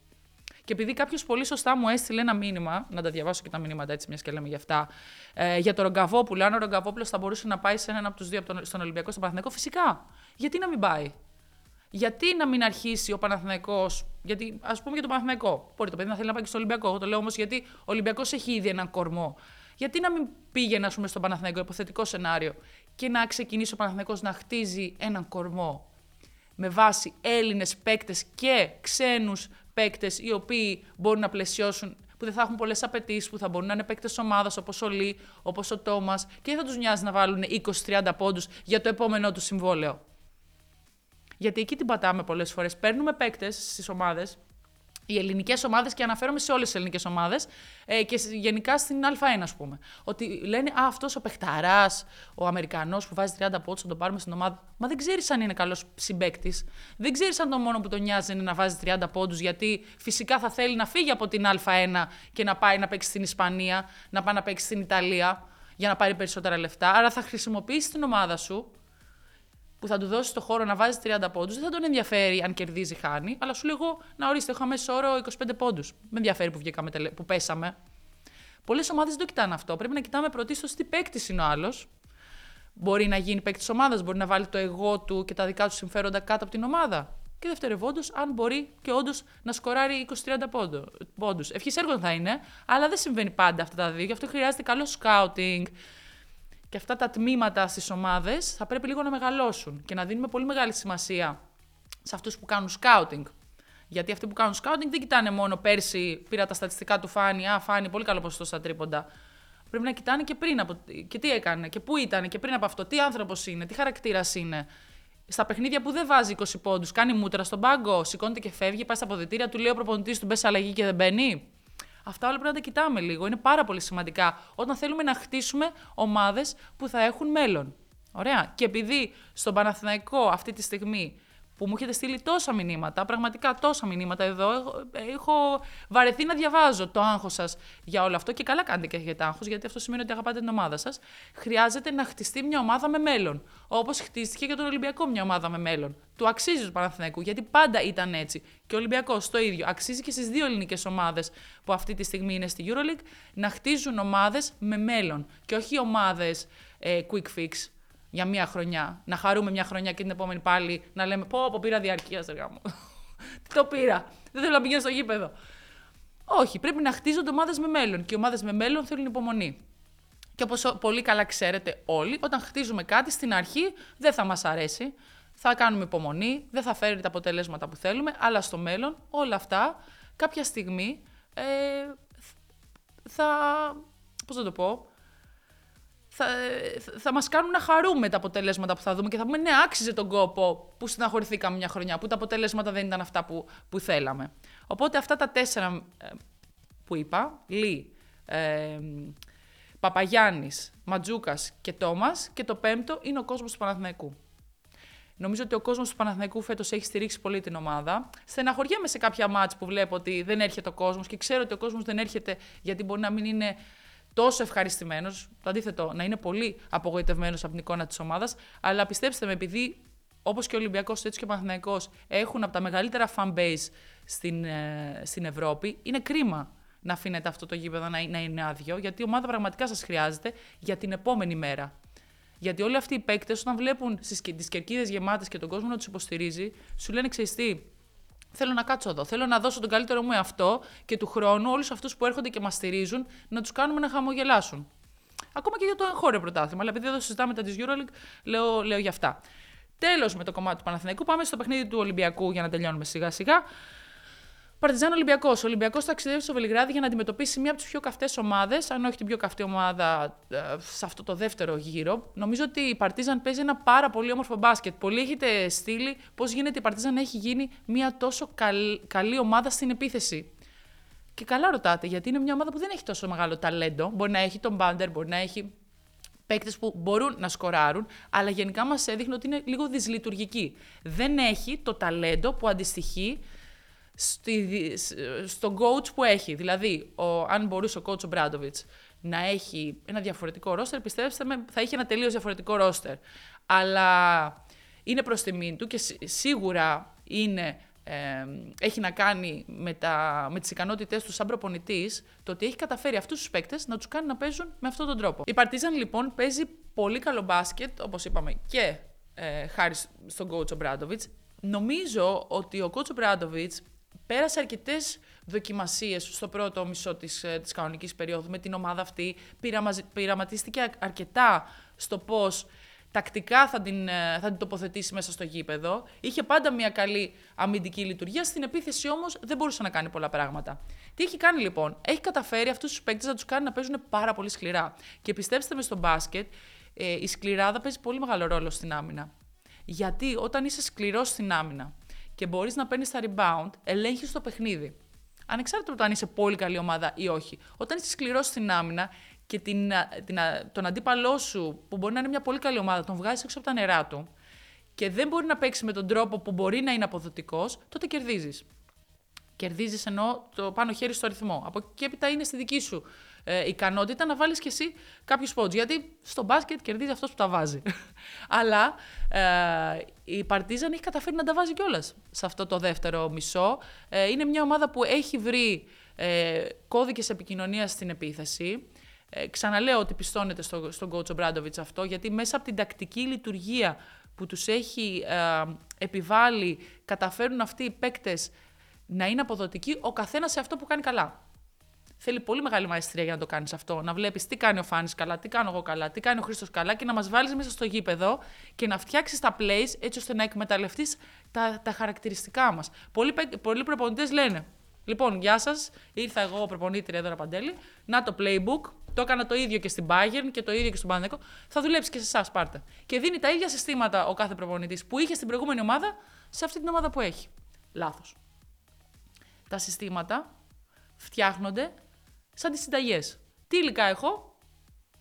Και επειδή κάποιος πολύ σωστά μου έστειλε ένα μήνυμα, να τα διαβάσω και τα μηνύματα έτσι, μιας και λέμε για αυτά, ε, για τον Ρογκαβόπουλο, αν ο Ρογκαβόπουλος θα μπορούσε να πάει σε έναν από τους δύο, από τον, στον Ολυμπιακό, στον Παναθηναϊκό, φυσικά. Γιατί να μην πάει. Γιατί να μην αρχίσει ο Παναθηναϊκός, γιατί ας πούμε για τον Παναθηναϊκό. Μπορεί το παιδί να θέλει να πάει και στον Ολυμπιακό. Εγώ το λέω όμως γιατί ο Ολυμπιακός έχει ήδη έναν κορμό. Γιατί να μην πήγαινε, ας πούμε, στον Παναθηναϊκό, υποθετικό σενάριο, και να ξεκινήσει ο Παναθηναϊκός να χτίζει έναν κορμό με βάση Έλληνες παίκτες και ξένους παίκτες οι οποίοι μπορούν να πλαισιώσουν, που δεν θα έχουν πολλές απαιτήσεις, που θα μπορούν να είναι παίκτες ομάδας όπως ο Λί, όπως ο Thomas και δεν θα τους νοιάζει να βάλουν είκοσι τριάντα πόντους για το επόμενό του συμβόλαιο. Γιατί εκεί την πατάμε πολλές φορές. Παίρνουμε παίκτες στις ομάδες οι ελληνικές ομάδες, και αναφέρομαι σε όλες τις ελληνικές ομάδες ε, και γενικά στην Α1, ας πούμε. Ότι λένε, α, αυτός ο παιχταράς, ο Αμερικανός που βάζει τριάντα πόντους, θα τον πάρουμε στην ομάδα. Μα δεν ξέρεις αν είναι καλός συμπαίκτης. Δεν ξέρεις αν το μόνο που τον νοιάζει είναι να βάζει τριάντα πόντους, γιατί φυσικά θα θέλει να φύγει από την Α1 και να πάει να παίξει στην Ισπανία, να πάει να παίξει στην Ιταλία για να πάρει περισσότερα λεφτά. Άρα θα χρησιμοποιήσει την ομάδα σου, που θα του δώσει το χώρο να βάζει τριάντα πόντους. Δεν θα τον ενδιαφέρει αν κερδίζει, χάνει, αλλά σου λέει, εγώ, να ορίστε, έχω αμέσως όρο είκοσι πέντε πόντους. Με ενδιαφέρει που, βγήκαμε, που πέσαμε. Πολλές ομάδες δεν το κοιτάνε αυτό. Πρέπει να κοιτάμε πρωτίστως τι παίκτης είναι ο άλλος. Μπορεί να γίνει παίκτης ομάδας, μπορεί να βάλει το εγώ του και τα δικά του συμφέροντα κάτω από την ομάδα. Και δευτερευόντως, αν μπορεί και όντως να σκοράρει είκοσι με τριάντα πόντους. Ευχής έργων θα είναι, αλλά δεν συμβαίνει πάντα αυτά τα δύο. Γι' αυτό χρειάζεται καλό σκάουτινγκ. Και αυτά τα τμήματα στις ομάδες θα πρέπει λίγο να μεγαλώσουν και να δίνουμε πολύ μεγάλη σημασία σε αυτούς που κάνουν σκάουτινγκ. Γιατί αυτοί που κάνουν σκάουτινγκ δεν κοιτάνε μόνο πέρσι, πήρα τα στατιστικά του Φάνη, α, Φάνη, πολύ καλό ποσοστό στα τρίποντα. Πρέπει να κοιτάνε και πριν από, και τι έκανε και πού ήταν και πριν από αυτό, τι άνθρωπος είναι, τι χαρακτήρας είναι. Στα παιχνίδια που δεν βάζει είκοσι πόντους, κάνει μούτρα στον πάγκο, σηκώνεται και φεύγει, πάει στα αποδυτήρια, του λέει ο προπονητής του, μπες αλλαγή και δεν μπαίνει. Αυτά όλα πρέπει να τα κοιτάμε λίγο. Είναι πάρα πολύ σημαντικά όταν θέλουμε να χτίσουμε ομάδες που θα έχουν μέλλον. Ωραία. Και επειδή στον Παναθηναϊκό αυτή τη στιγμή που μου έχετε στείλει τόσα μηνύματα, πραγματικά τόσα μηνύματα εδώ, έχω, έχω βαρεθεί να διαβάζω το άγχος σας για όλο αυτό, και καλά κάνετε και έχετε άγχος, γιατί αυτό σημαίνει ότι αγαπάτε την ομάδα σας. Χρειάζεται να χτιστεί μια ομάδα με μέλλον. Όπως χτίστηκε και τον Ολυμπιακό μια ομάδα με μέλλον. Του αξίζει του Παναθηναϊκού, γιατί πάντα ήταν έτσι. Και ο Ολυμπιακός το ίδιο. Αξίζει και στις δύο ελληνικές ομάδες που αυτή τη στιγμή είναι στη EuroLeague να χτίζουν ομάδες με μέλλον και όχι ομάδες ε, quick fix. Για μία χρονιά. Να χαρούμε μια χρονιά και την επόμενη πάλι να λέμε πω πω πήρα διαρκείας, ρε γάμο. Τι το πήρα. Δεν θέλω να πηγαίνω στο γήπεδο. Όχι, πρέπει να χτίζονται ομάδες με μέλλον. Και οι ομάδες με μέλλον θέλουν υπομονή. Και όπως πολύ καλά ξέρετε όλοι, όταν χτίζουμε κάτι στην αρχή δεν θα μας αρέσει. Θα κάνουμε υπομονή, δεν θα φέρει τα αποτελέσματα που θέλουμε. Αλλά στο μέλλον όλα αυτά κάποια στιγμή ε, θα. Πώς να το πω. Θα, θα μας κάνουν να χαρούμε τα αποτελέσματα που θα δούμε και θα πούμε ναι, άξιζε τον κόπο που στεναχωρηθήκαμε μια χρονιά, που τα αποτελέσματα δεν ήταν αυτά που, που θέλαμε. Οπότε αυτά τα τέσσερα ε, που είπα, Λί, ε, Παπαγιάννης, Μαντζούκας και Τόμας, και το πέμπτο είναι ο κόσμος του Παναθηναϊκού. Νομίζω ότι ο κόσμος του Παναθηναϊκού φέτος έχει στηρίξει πολύ την ομάδα. Στεναχωριέμαι σε κάποια μάτς που βλέπω ότι δεν έρχεται ο κόσμος και ξέρω ότι ο κόσμος δεν έρχεται γιατί μπορεί να μην είναι τόσο ευχαριστημένος, το αντίθετο, να είναι πολύ απογοητευμένος από την εικόνα της ομάδας, αλλά πιστέψτε με, επειδή όπως και ο Ολυμπιακός, έτσι και ο Παναθηναϊκός έχουν από τα μεγαλύτερα fan base στην, ε, στην Ευρώπη, είναι κρίμα να αφήνετε αυτό το γήπεδο να, να είναι άδειο, γιατί η ομάδα πραγματικά σας χρειάζεται για την επόμενη μέρα. Γιατί όλοι αυτοί οι παίκτες, όταν βλέπουν στις, τις κερκίδες γεμάτες και τον κόσμο να τους υποστηρίζει, σου λένε, ξέρεις τι, θέλω να κάτσω εδώ. Θέλω να δώσω τον καλύτερο μου εαυτό και του χρόνου όλους αυτούς που έρχονται και μας στηρίζουν να τους κάνουμε να χαμογελάσουν. Ακόμα και για το εγχώριο πρωτάθλημα, αλλά επειδή εδώ συζητάμε τα της EuroLeague, λέω, λέω για αυτά. Τέλος με το κομμάτι του Παναθηναϊκού. Πάμε στο παιχνίδι του Ολυμπιακού για να τελειώνουμε σιγά-σιγά. Παρτιζάν Ολυμπιακός. Ο Ολυμπιακός ταξιδεύει στο Βελιγράδι για να αντιμετωπίσει μία από τις πιο καυτές ομάδες, αν όχι την πιο καυτή ομάδα σε αυτό το δεύτερο γύρο. Νομίζω ότι η Παρτίζαν παίζει ένα πάρα πολύ όμορφο μπάσκετ. Πολλοί έχετε στείλει πώς γίνεται η Παρτίζαν να έχει γίνει μία τόσο καλ... καλή ομάδα στην επίθεση. Και καλά ρωτάτε, γιατί είναι μια ομάδα που δεν έχει τόσο μεγάλο ταλέντο. Μπορεί να έχει τον Μπάντερ, μπορεί να έχει παίκτες που μπορούν να σκοράρουν, αλλά γενικά μας έδειχνε ότι είναι λίγο δυσλειτουργική. Δεν έχει το ταλέντο που αντιστοιχεί Στη, στον coach που έχει. Δηλαδή, ο, αν μπορούσε ο coach Ομπράντοβιτ να έχει ένα διαφορετικό ρόστερ, πιστέψτε με, θα είχε ένα τελείως διαφορετικό ρόστερ. Αλλά είναι προς τιμήν του και σί, σίγουρα είναι, ε, έχει να κάνει με, τα, με τις ικανότητές του σαν προπονητής, το ότι έχει καταφέρει αυτούς τους παίκτες να τους κάνει να παίζουν με αυτόν τον τρόπο. Η Παρτίζαν λοιπόν παίζει πολύ καλό μπάσκετ, όπως είπαμε, και ε, χάρη στον coach Ομπράντοβιτ. Νομίζω ότι ο coach Ομπράντοβιτ πέρασε αρκετές δοκιμασίες στο πρώτο μισό της, της κανονικής περίοδου με την ομάδα αυτή. Πειραματίστηκε αρκετά στο πώς τακτικά θα την, θα την τοποθετήσει μέσα στο γήπεδο. Είχε πάντα μια καλή αμυντική λειτουργία. Στην επίθεση όμως δεν μπορούσε να κάνει πολλά πράγματα. Τι έχει κάνει λοιπόν? Έχει καταφέρει αυτούς τους παίκτες να τους κάνει να παίζουν πάρα πολύ σκληρά. Και πιστέψτε με, στο μπάσκετ η σκληράδα παίζει πολύ μεγάλο ρόλο στην άμυνα. Γιατί όταν είσαι σκληρός στην άμυνα και μπορείς να παίρνεις τα rebound, ελέγχεις το παιχνίδι. ανεξάρτητα από το αν είσαι πολύ καλή ομάδα ή όχι. Όταν είσαι σκληρός στην άμυνα και την, την, τον αντίπαλό σου, που μπορεί να είναι μια πολύ καλή ομάδα, τον βγάζεις έξω από τα νερά του και δεν μπορεί να παίξει με τον τρόπο που μπορεί να είναι αποδοτικός, τότε κερδίζεις. Κερδίζεις ενώ το πάνω χέρι στο αριθμό. Από εκεί έπειτα είναι στη δική σου ε, ικανότητα να βάλεις κι εσύ κάποιους πόντους. Γιατί στο μπάσκετ κερδίζει αυτός που τα βάζει. Αλλά ε, η Παρτίζαν έχει καταφέρει να τα βάζει κιόλας σε αυτό το δεύτερο μισό. Ε, είναι μια ομάδα που έχει βρει ε, κώδικες επικοινωνίας στην επίθεση. Ε, ξαναλέω ότι πιστώνεται στο, στον coach Ομπράντοβιτς αυτό, γιατί μέσα από την τακτική λειτουργία που τους έχει ε, επιβάλει, καταφέρουν αυτοί οι παίκτες να είναι αποδοτικοί ο καθένας σε αυτό που κάνει καλά. Θέλει πολύ μεγάλη μαεστρία για να το κάνεις αυτό. Να βλέπεις τι κάνει ο Φάνης καλά, τι κάνω εγώ καλά, τι κάνει ο Χρήστος καλά και να μας βάλεις μέσα στο γήπεδο και να φτιάξεις τα plays έτσι ώστε να εκμεταλλευτείς τα, τα χαρακτηριστικά μας. Πολλοί, πολλοί προπονητές λένε: λοιπόν, γεια σας, ήρθα εγώ προπονήτρια εδώ, Παντέλη, να το playbook. Το έκανα το ίδιο και στην Bayern και το ίδιο και στον Παναθηναϊκό. Θα δουλέψει και σε εσάς, πάρτε. Και δίνει τα ίδια συστήματα ο κάθε προπονητής που είχε στην προηγούμενη ομάδα σε αυτή την ομάδα που έχει. Λάθος. Τα συστήματα φτιάχνονται σαν τις συνταγές. Τι υλικά έχω,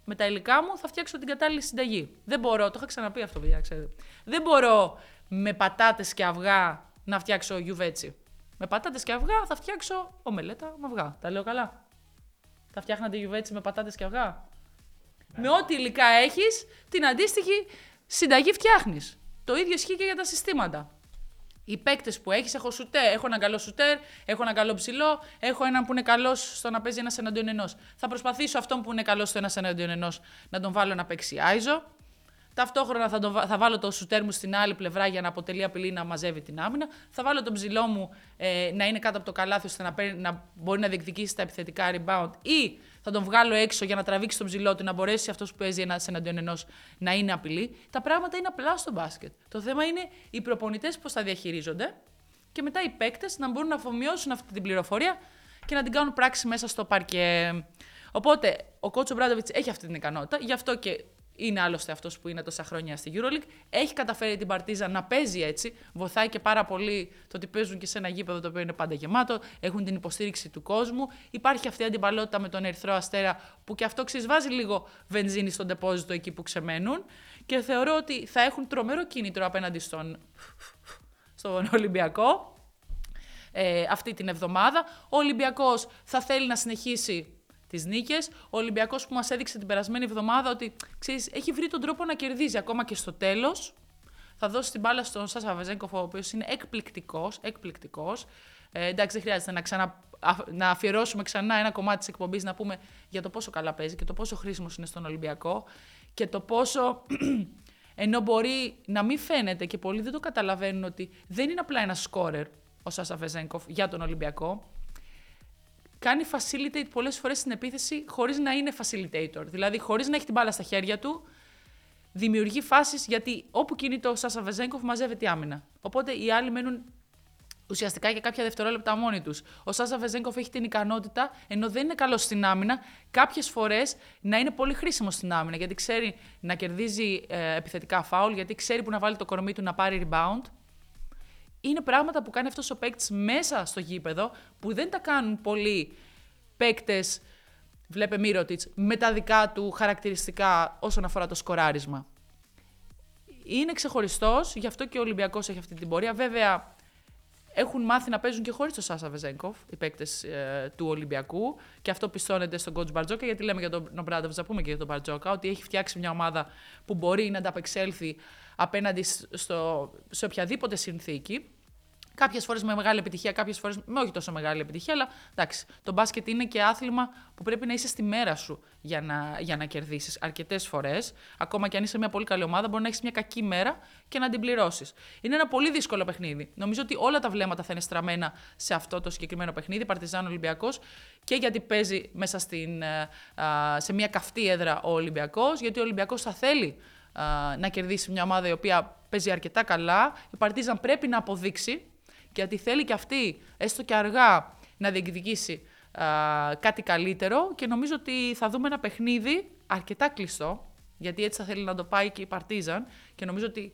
με τα υλικά μου θα φτιάξω την κατάλληλη συνταγή. Δεν μπορώ, το είχα ξαναπεί αυτό, παιδιά, ξέρετε. Δεν μπορώ με πατάτες και αυγά να φτιάξω γιουβέτσι. Με πατάτες και αυγά θα φτιάξω ομελέτα με αυγά. Τα λέω καλά? Θα φτιάχνατε γιουβέτσι με πατάτες και αυγά. Ναι. Με ό,τι υλικά έχεις, την αντίστοιχη συνταγή φτιάχνεις. Το ίδιο ισχύει και για τα συστήματα. Οι παίκτες που έχεις, έχω σουτέρ, έχω έναν καλό σουτέρ, έχω έναν καλό ψηλό, έχω έναν που είναι καλός στο να παίζει ένας εναντίον ενός. Θα προσπαθήσω αυτόν που είναι καλός στο ένας εναντίον ενός να τον βάλω να παίξει άιζο. Ταυτόχρονα θα, τον, θα βάλω το σουτέρ μου στην άλλη πλευρά για να αποτελεί απειλή, να μαζεύει την άμυνα. Θα βάλω τον ψηλό μου ε, να είναι κάτω από το καλάθι ώστε να, παίρνει, να μπορεί να διεκδικήσει τα επιθετικά rebound, ή θα τον βγάλω έξω για να τραβήξει τον ψηλό του, να μπορέσει αυτός που παίζει ένας εναντίον ενός να είναι απειλή. Τα πράγματα είναι απλά στο μπάσκετ. Το θέμα είναι οι προπονητές πώς τα διαχειρίζονται και μετά οι παίκτες να μπορούν να αφομοιώσουν αυτή την πληροφορία και να την κάνουν πράξη μέσα στο παρκέ. Οπότε ο κόουτς Ομπράντοβιτς έχει αυτή την ικανότητα, γι' αυτό και. Είναι άλλωστε αυτός που είναι τόσα χρόνια στη EuroLeague. Έχει καταφέρει την Παρτίζαν να παίζει έτσι. Βοηθάει και πάρα πολύ το ότι παίζουν και σε ένα γήπεδο το οποίο είναι πάντα γεμάτο. Έχουν την υποστήριξη του κόσμου. Υπάρχει αυτή η αντιπαλότητα με τον Ερυθρό Αστέρα που και αυτό ξεισβάζει λίγο βενζίνη στον τεπόζιτο εκεί που ξεμένουν. Και θεωρώ ότι θα έχουν τρομερό κίνητρο απέναντι στον, στον Ολυμπιακό ε, αυτή την εβδομάδα. Ο Ολυμπιακός θα θέλει να συνεχίσει τις νίκες. Ο Ολυμπιακός που μας έδειξε την περασμένη εβδομάδα ότι ξέρεις, έχει βρει τον τρόπο να κερδίζει ακόμα και στο τέλος. Θα δώσει την μπάλα στον Σάσα Βεζένκοφ, ο οποίος είναι εκπληκτικός. εκπληκτικός. Ε, εντάξει, δεν χρειάζεται να, ξανα, να αφιερώσουμε ξανά ένα κομμάτι της εκπομπής να πούμε για το πόσο καλά παίζει και το πόσο χρήσιμος είναι στον Ολυμπιακό και το πόσο. Ενώ μπορεί να μην φαίνεται και πολλοί δεν το καταλαβαίνουν ότι δεν είναι απλά ένα σκόρερ ο Σάσα Βεζένκοφ για τον Ολυμπιακό. Κάνει facilitate πολλές φορές στην επίθεση χωρίς να είναι facilitator. Δηλαδή, χωρίς να έχει την μπάλα στα χέρια του, δημιουργεί φάσεις γιατί όπου κινείται ο Σάσα Βεζένκοφ μαζεύεται η άμυνα. Οπότε οι άλλοι μένουν ουσιαστικά για κάποια δευτερόλεπτα μόνοι τους. Ο Σάσα Βεζένκοφ έχει την ικανότητα, ενώ δεν είναι καλός στην άμυνα, κάποιες φορές να είναι πολύ χρήσιμος στην άμυνα. Γιατί ξέρει να κερδίζει ε, επιθετικά φάουλ, γιατί ξέρει που να βάλει το κορμί του να πάρει rebound. Είναι πράγματα που κάνει αυτός ο παίκτης μέσα στο γήπεδο που δεν τα κάνουν πολλοί παίκτες, βλέπε Μίροτιτς, με τα δικά του χαρακτηριστικά όσον αφορά το σκοράρισμα. Είναι ξεχωριστός, γι' αυτό και ο Ολυμπιακός έχει αυτή την πορεία. Βέβαια, έχουν μάθει να παίζουν και χωρίς τον Σάσα Βεζένκοφ οι παίκτες ε, του Ολυμπιακού και αυτό πιστώνεται στον coach Μπαρτζόκα, γιατί λέμε για τον Ομπράντοβιτς, να πούμε και για τον Μπαρτζόκα, ότι έχει φτιάξει μια ομάδα που μπορεί να ανταπεξέλθει απέναντι στο, σε οποιαδήποτε συνθήκη. Κάποιες φορές με μεγάλη επιτυχία, κάποιες φορές με όχι τόσο μεγάλη επιτυχία, αλλά εντάξει, το μπάσκετ είναι και άθλημα που πρέπει να είσαι στη μέρα σου για να, για να κερδίσεις. Αρκετές φορές, ακόμα και αν είσαι μια πολύ καλή ομάδα, μπορεί να έχεις μια κακή μέρα και να την πληρώσεις. Είναι ένα πολύ δύσκολο παιχνίδι. Νομίζω ότι όλα τα βλέμματα θα είναι στραμμένα σε αυτό το συγκεκριμένο παιχνίδι, Παρτιζάν Ολυμπιακός, και γιατί παίζει μέσα στην, σε μια καυτή έδρα ο Ολυμπιακός, γιατί ο Ολυμπιακός θα θέλει να κερδίσει μια ομάδα η οποία παίζει αρκετά καλά. Η Παρτίζαν πρέπει να αποδείξει, γιατί θέλει και αυτή, έστω και αργά, να διεκδικήσει α, κάτι καλύτερο και νομίζω ότι θα δούμε ένα παιχνίδι αρκετά κλειστό, γιατί έτσι θα θέλει να το πάει και η Παρτίζαν και νομίζω ότι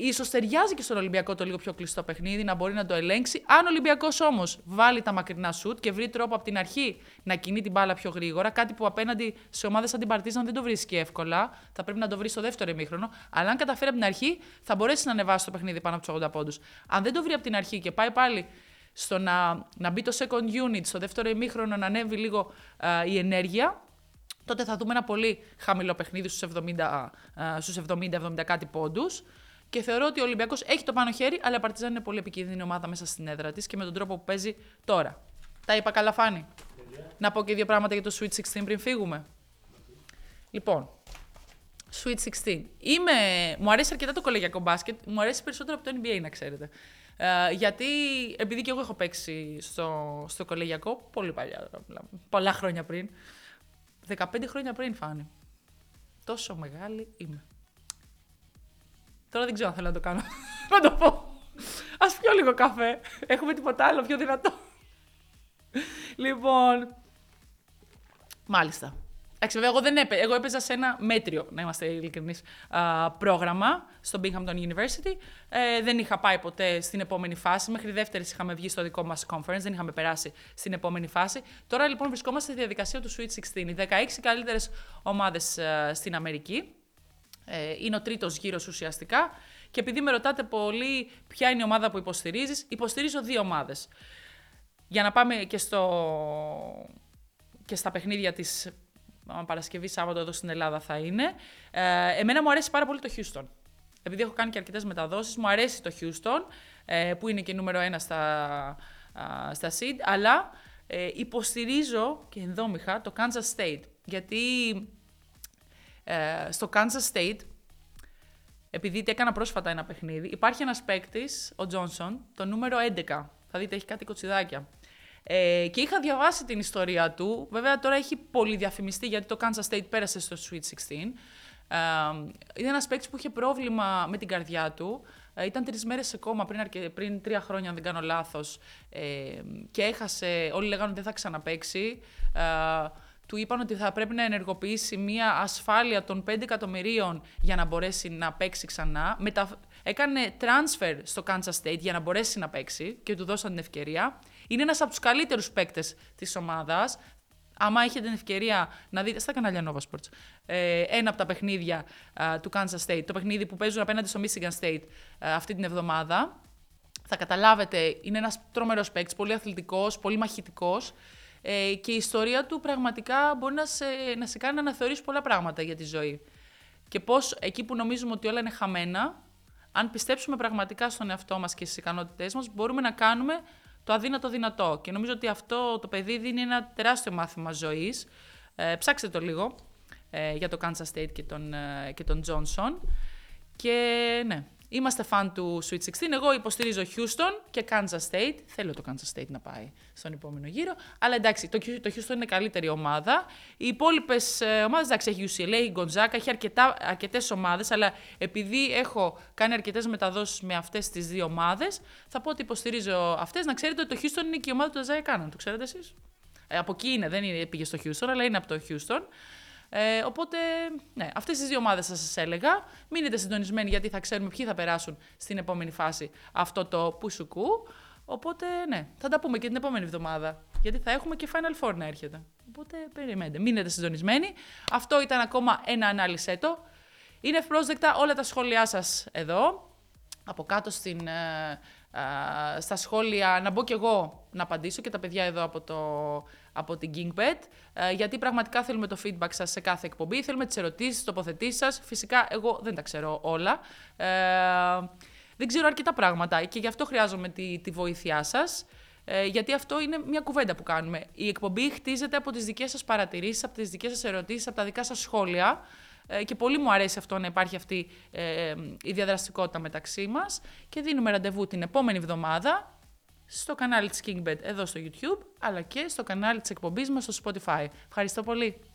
Ίσως ταιριάζει και στον Ολυμπιακό το λίγο πιο κλειστό παιχνίδι, να μπορεί να το ελέγξει. Αν ο Ολυμπιακός όμως βάλει τα μακρινά σουτ και βρει τρόπο από την αρχή να κινεί την μπάλα πιο γρήγορα, κάτι που απέναντι σε ομάδες σαν την Παρτίζαν δεν το βρίσκει εύκολα, θα πρέπει να το βρει στο δεύτερο ημίχρονο. Αλλά αν καταφέρει από την αρχή, θα μπορέσει να ανεβάσει το παιχνίδι πάνω από τους ογδόντα πόντους. Αν δεν το βρει από την αρχή και πάει πάλι στο να, να μπει το second unit, στο δεύτερο ημίχρονο να ανέβει λίγο α, η ενέργεια, τότε θα δούμε ένα πολύ χαμηλό παιχνίδι στους εβδομήντα εβδομήντα κάτι πόντους. Και θεωρώ ότι ο Ολυμπιακός έχει το πάνω χέρι, αλλά η Παρτιζάν είναι πολύ επικίνδυνη ομάδα μέσα στην έδρα της και με τον τρόπο που παίζει τώρα. Τα είπα καλά, Φάνη. Yeah. Να πω και δύο πράγματα για το Sweet sixteen πριν φύγουμε. Okay. Λοιπόν, Sweet sixteen. Είμαι... Μου αρέσει αρκετά το κολεγιακό μπάσκετ, μου αρέσει περισσότερο από το N B A, να ξέρετε. Ε, γιατί, επειδή και εγώ έχω παίξει στο, στο κολεγιακό πολύ παλιά, πολλά χρόνια πριν. δεκαπέντε χρόνια πριν, Φάνη. Τόσο μεγάλη είμαι. Τώρα δεν ξέρω αν θέλω να το κάνω. Να το πω. Ας πιω λίγο καφέ. Έχουμε τίποτα άλλο πιο δυνατό. Λοιπόν. Μάλιστα. Εντάξει, βέβαια, εγώ, δεν έπαι... εγώ έπαιζα σε ένα μέτριο, να είμαστε ειλικρινείς, πρόγραμμα στο Binghamton University. Ε, δεν είχα πάει ποτέ στην επόμενη φάση. Μέχρι δεύτερης είχαμε βγει στο δικό μας conference, δεν είχαμε περάσει στην επόμενη φάση. Τώρα λοιπόν βρισκόμαστε στη διαδικασία του Sweet sixteen. Οι δεκαέξι καλύτερες ομάδες στην Αμερική. Είναι ο τρίτος γύρος ουσιαστικά και επειδή με ρωτάτε πολύ ποια είναι η ομάδα που υποστηρίζεις, υποστηρίζω δύο ομάδες. Για να πάμε και, στο... και στα παιχνίδια της Παρασκευή Σάββατο εδώ στην Ελλάδα θα είναι. Ε, εμένα μου αρέσει πάρα πολύ το Houston. Επειδή έχω κάνει και αρκετές μεταδόσεις, μου αρέσει το Houston που είναι και νούμερο ένα στα, στα seed, αλλά υποστηρίζω και ενδόμηχα το Kansas State γιατί... Ε, στο Kansas State, επειδή έκανα πρόσφατα ένα παιχνίδι, υπάρχει ένας παίκτης, ο Johnson, το νούμερο έντεκα. Θα δείτε, έχει κάτι κοτσιδάκια. Ε, και είχα διαβάσει την ιστορία του. Βέβαια, τώρα έχει πολύ διαφημιστεί, γιατί το Kansas State πέρασε στο Sweet σιξτίν. Ε, είναι ένας παίκτης που είχε πρόβλημα με την καρδιά του. Ε, ήταν τρεις μέρες σε κόμμα πριν, αρκε... πριν τρία χρόνια, αν δεν κάνω λάθος. Ε, και έχασε, όλοι λέγανε ότι δεν θα ξαναπαίξει. Ε, Του είπαν ότι θα πρέπει να ενεργοποιήσει μια ασφάλεια των πέντε εκατομμυρίων για να μπορέσει να παίξει ξανά. Μετα... Έκανε transfer στο Kansas State για να μπορέσει να παίξει και του δώσαν την ευκαιρία. Είναι ένας από τους καλύτερους παίκτες της ομάδας. Άμα έχετε την ευκαιρία να δείτε στα κανάλια Nova Sports, ε, ένα από τα παιχνίδια ε, του Kansas State, το παιχνίδι που παίζουν απέναντι στο Michigan State ε, αυτή την εβδομάδα, θα καταλάβετε, είναι ένας τρομερός παίκτης, πολύ αθλητικός, πολύ μαχητικός. Ε, και η ιστορία του πραγματικά μπορεί να σε, να σε κάνει να αναθεωρήσει πολλά πράγματα για τη ζωή. Και πώς εκεί που νομίζουμε ότι όλα είναι χαμένα, αν πιστέψουμε πραγματικά στον εαυτό μας και στις ικανότητές μας, μπορούμε να κάνουμε το αδύνατο δυνατό. Και νομίζω ότι αυτό το παιδί δίνει ένα τεράστιο μάθημα ζωής. Ε, ψάξτε το λίγο ε, για το Kansas State και τον, ε, και τον Johnson. Και ναι, είμαστε φαν του Sweet σιξτίν. Εγώ υποστηρίζω Houston και Kansas State. Θέλω το Kansas State να πάει στον επόμενο γύρο. Αλλά εντάξει, το Houston είναι καλύτερη ομάδα. Οι υπόλοιπες ομάδες, εντάξει, έχει U C L A, η Gonzaga, έχει αρκετές ομάδες. Αλλά επειδή έχω κάνει αρκετές μεταδόσεις με αυτές τις δύο ομάδες, θα πω ότι υποστηρίζω αυτές. Να ξέρετε ότι το Houston είναι και η ομάδα του Zae Kanaan. Το ξέρετε εσείς. Ε, από εκεί είναι, δεν είναι, πήγε στο Houston, αλλά είναι από το Houston. Ε, οπότε, ναι, αυτές τις δύο ομάδες θα σας έλεγα. Μείνετε συντονισμένοι γιατί θα ξέρουμε ποιοι θα περάσουν στην επόμενη φάση αυτό το πουσουκού. Οπότε, ναι, θα τα πούμε και την επόμενη εβδομάδα. Γιατί θα έχουμε και Final Four να έρχεται. Οπότε, περιμένετε. Μείνετε συντονισμένοι. Αυτό ήταν ακόμα ένα ανάλυσέτο. Είναι ευπρόσδεκτα όλα τα σχόλιά σας εδώ. Από κάτω στην, ε, ε, στα σχόλια να μπω κι εγώ να απαντήσω και τα παιδιά εδώ από το... από την KingBet, γιατί πραγματικά θέλουμε το feedback σας σε κάθε εκπομπή, θέλουμε τις ερωτήσεις, τις τοποθετήσεις σας. Φυσικά, εγώ δεν τα ξέρω όλα. Ε, δεν ξέρω αρκετά πράγματα και γι' αυτό χρειάζομαι τη, τη βοήθειά σας, ε, γιατί αυτό είναι μια κουβέντα που κάνουμε. Η εκπομπή χτίζεται από τις δικές σας παρατηρήσεις, από τις δικές σας ερωτήσεις, από τα δικά σας σχόλια ε, και πολύ μου αρέσει αυτό να υπάρχει αυτή ε, ε, η διαδραστικότητα μεταξύ μας και δίνουμε ραντεβού την επόμενη εβδομάδα στο κανάλι της KingBet εδώ στο YouTube, αλλά και στο κανάλι της εκπομπής μας στο Spotify. Ευχαριστώ πολύ.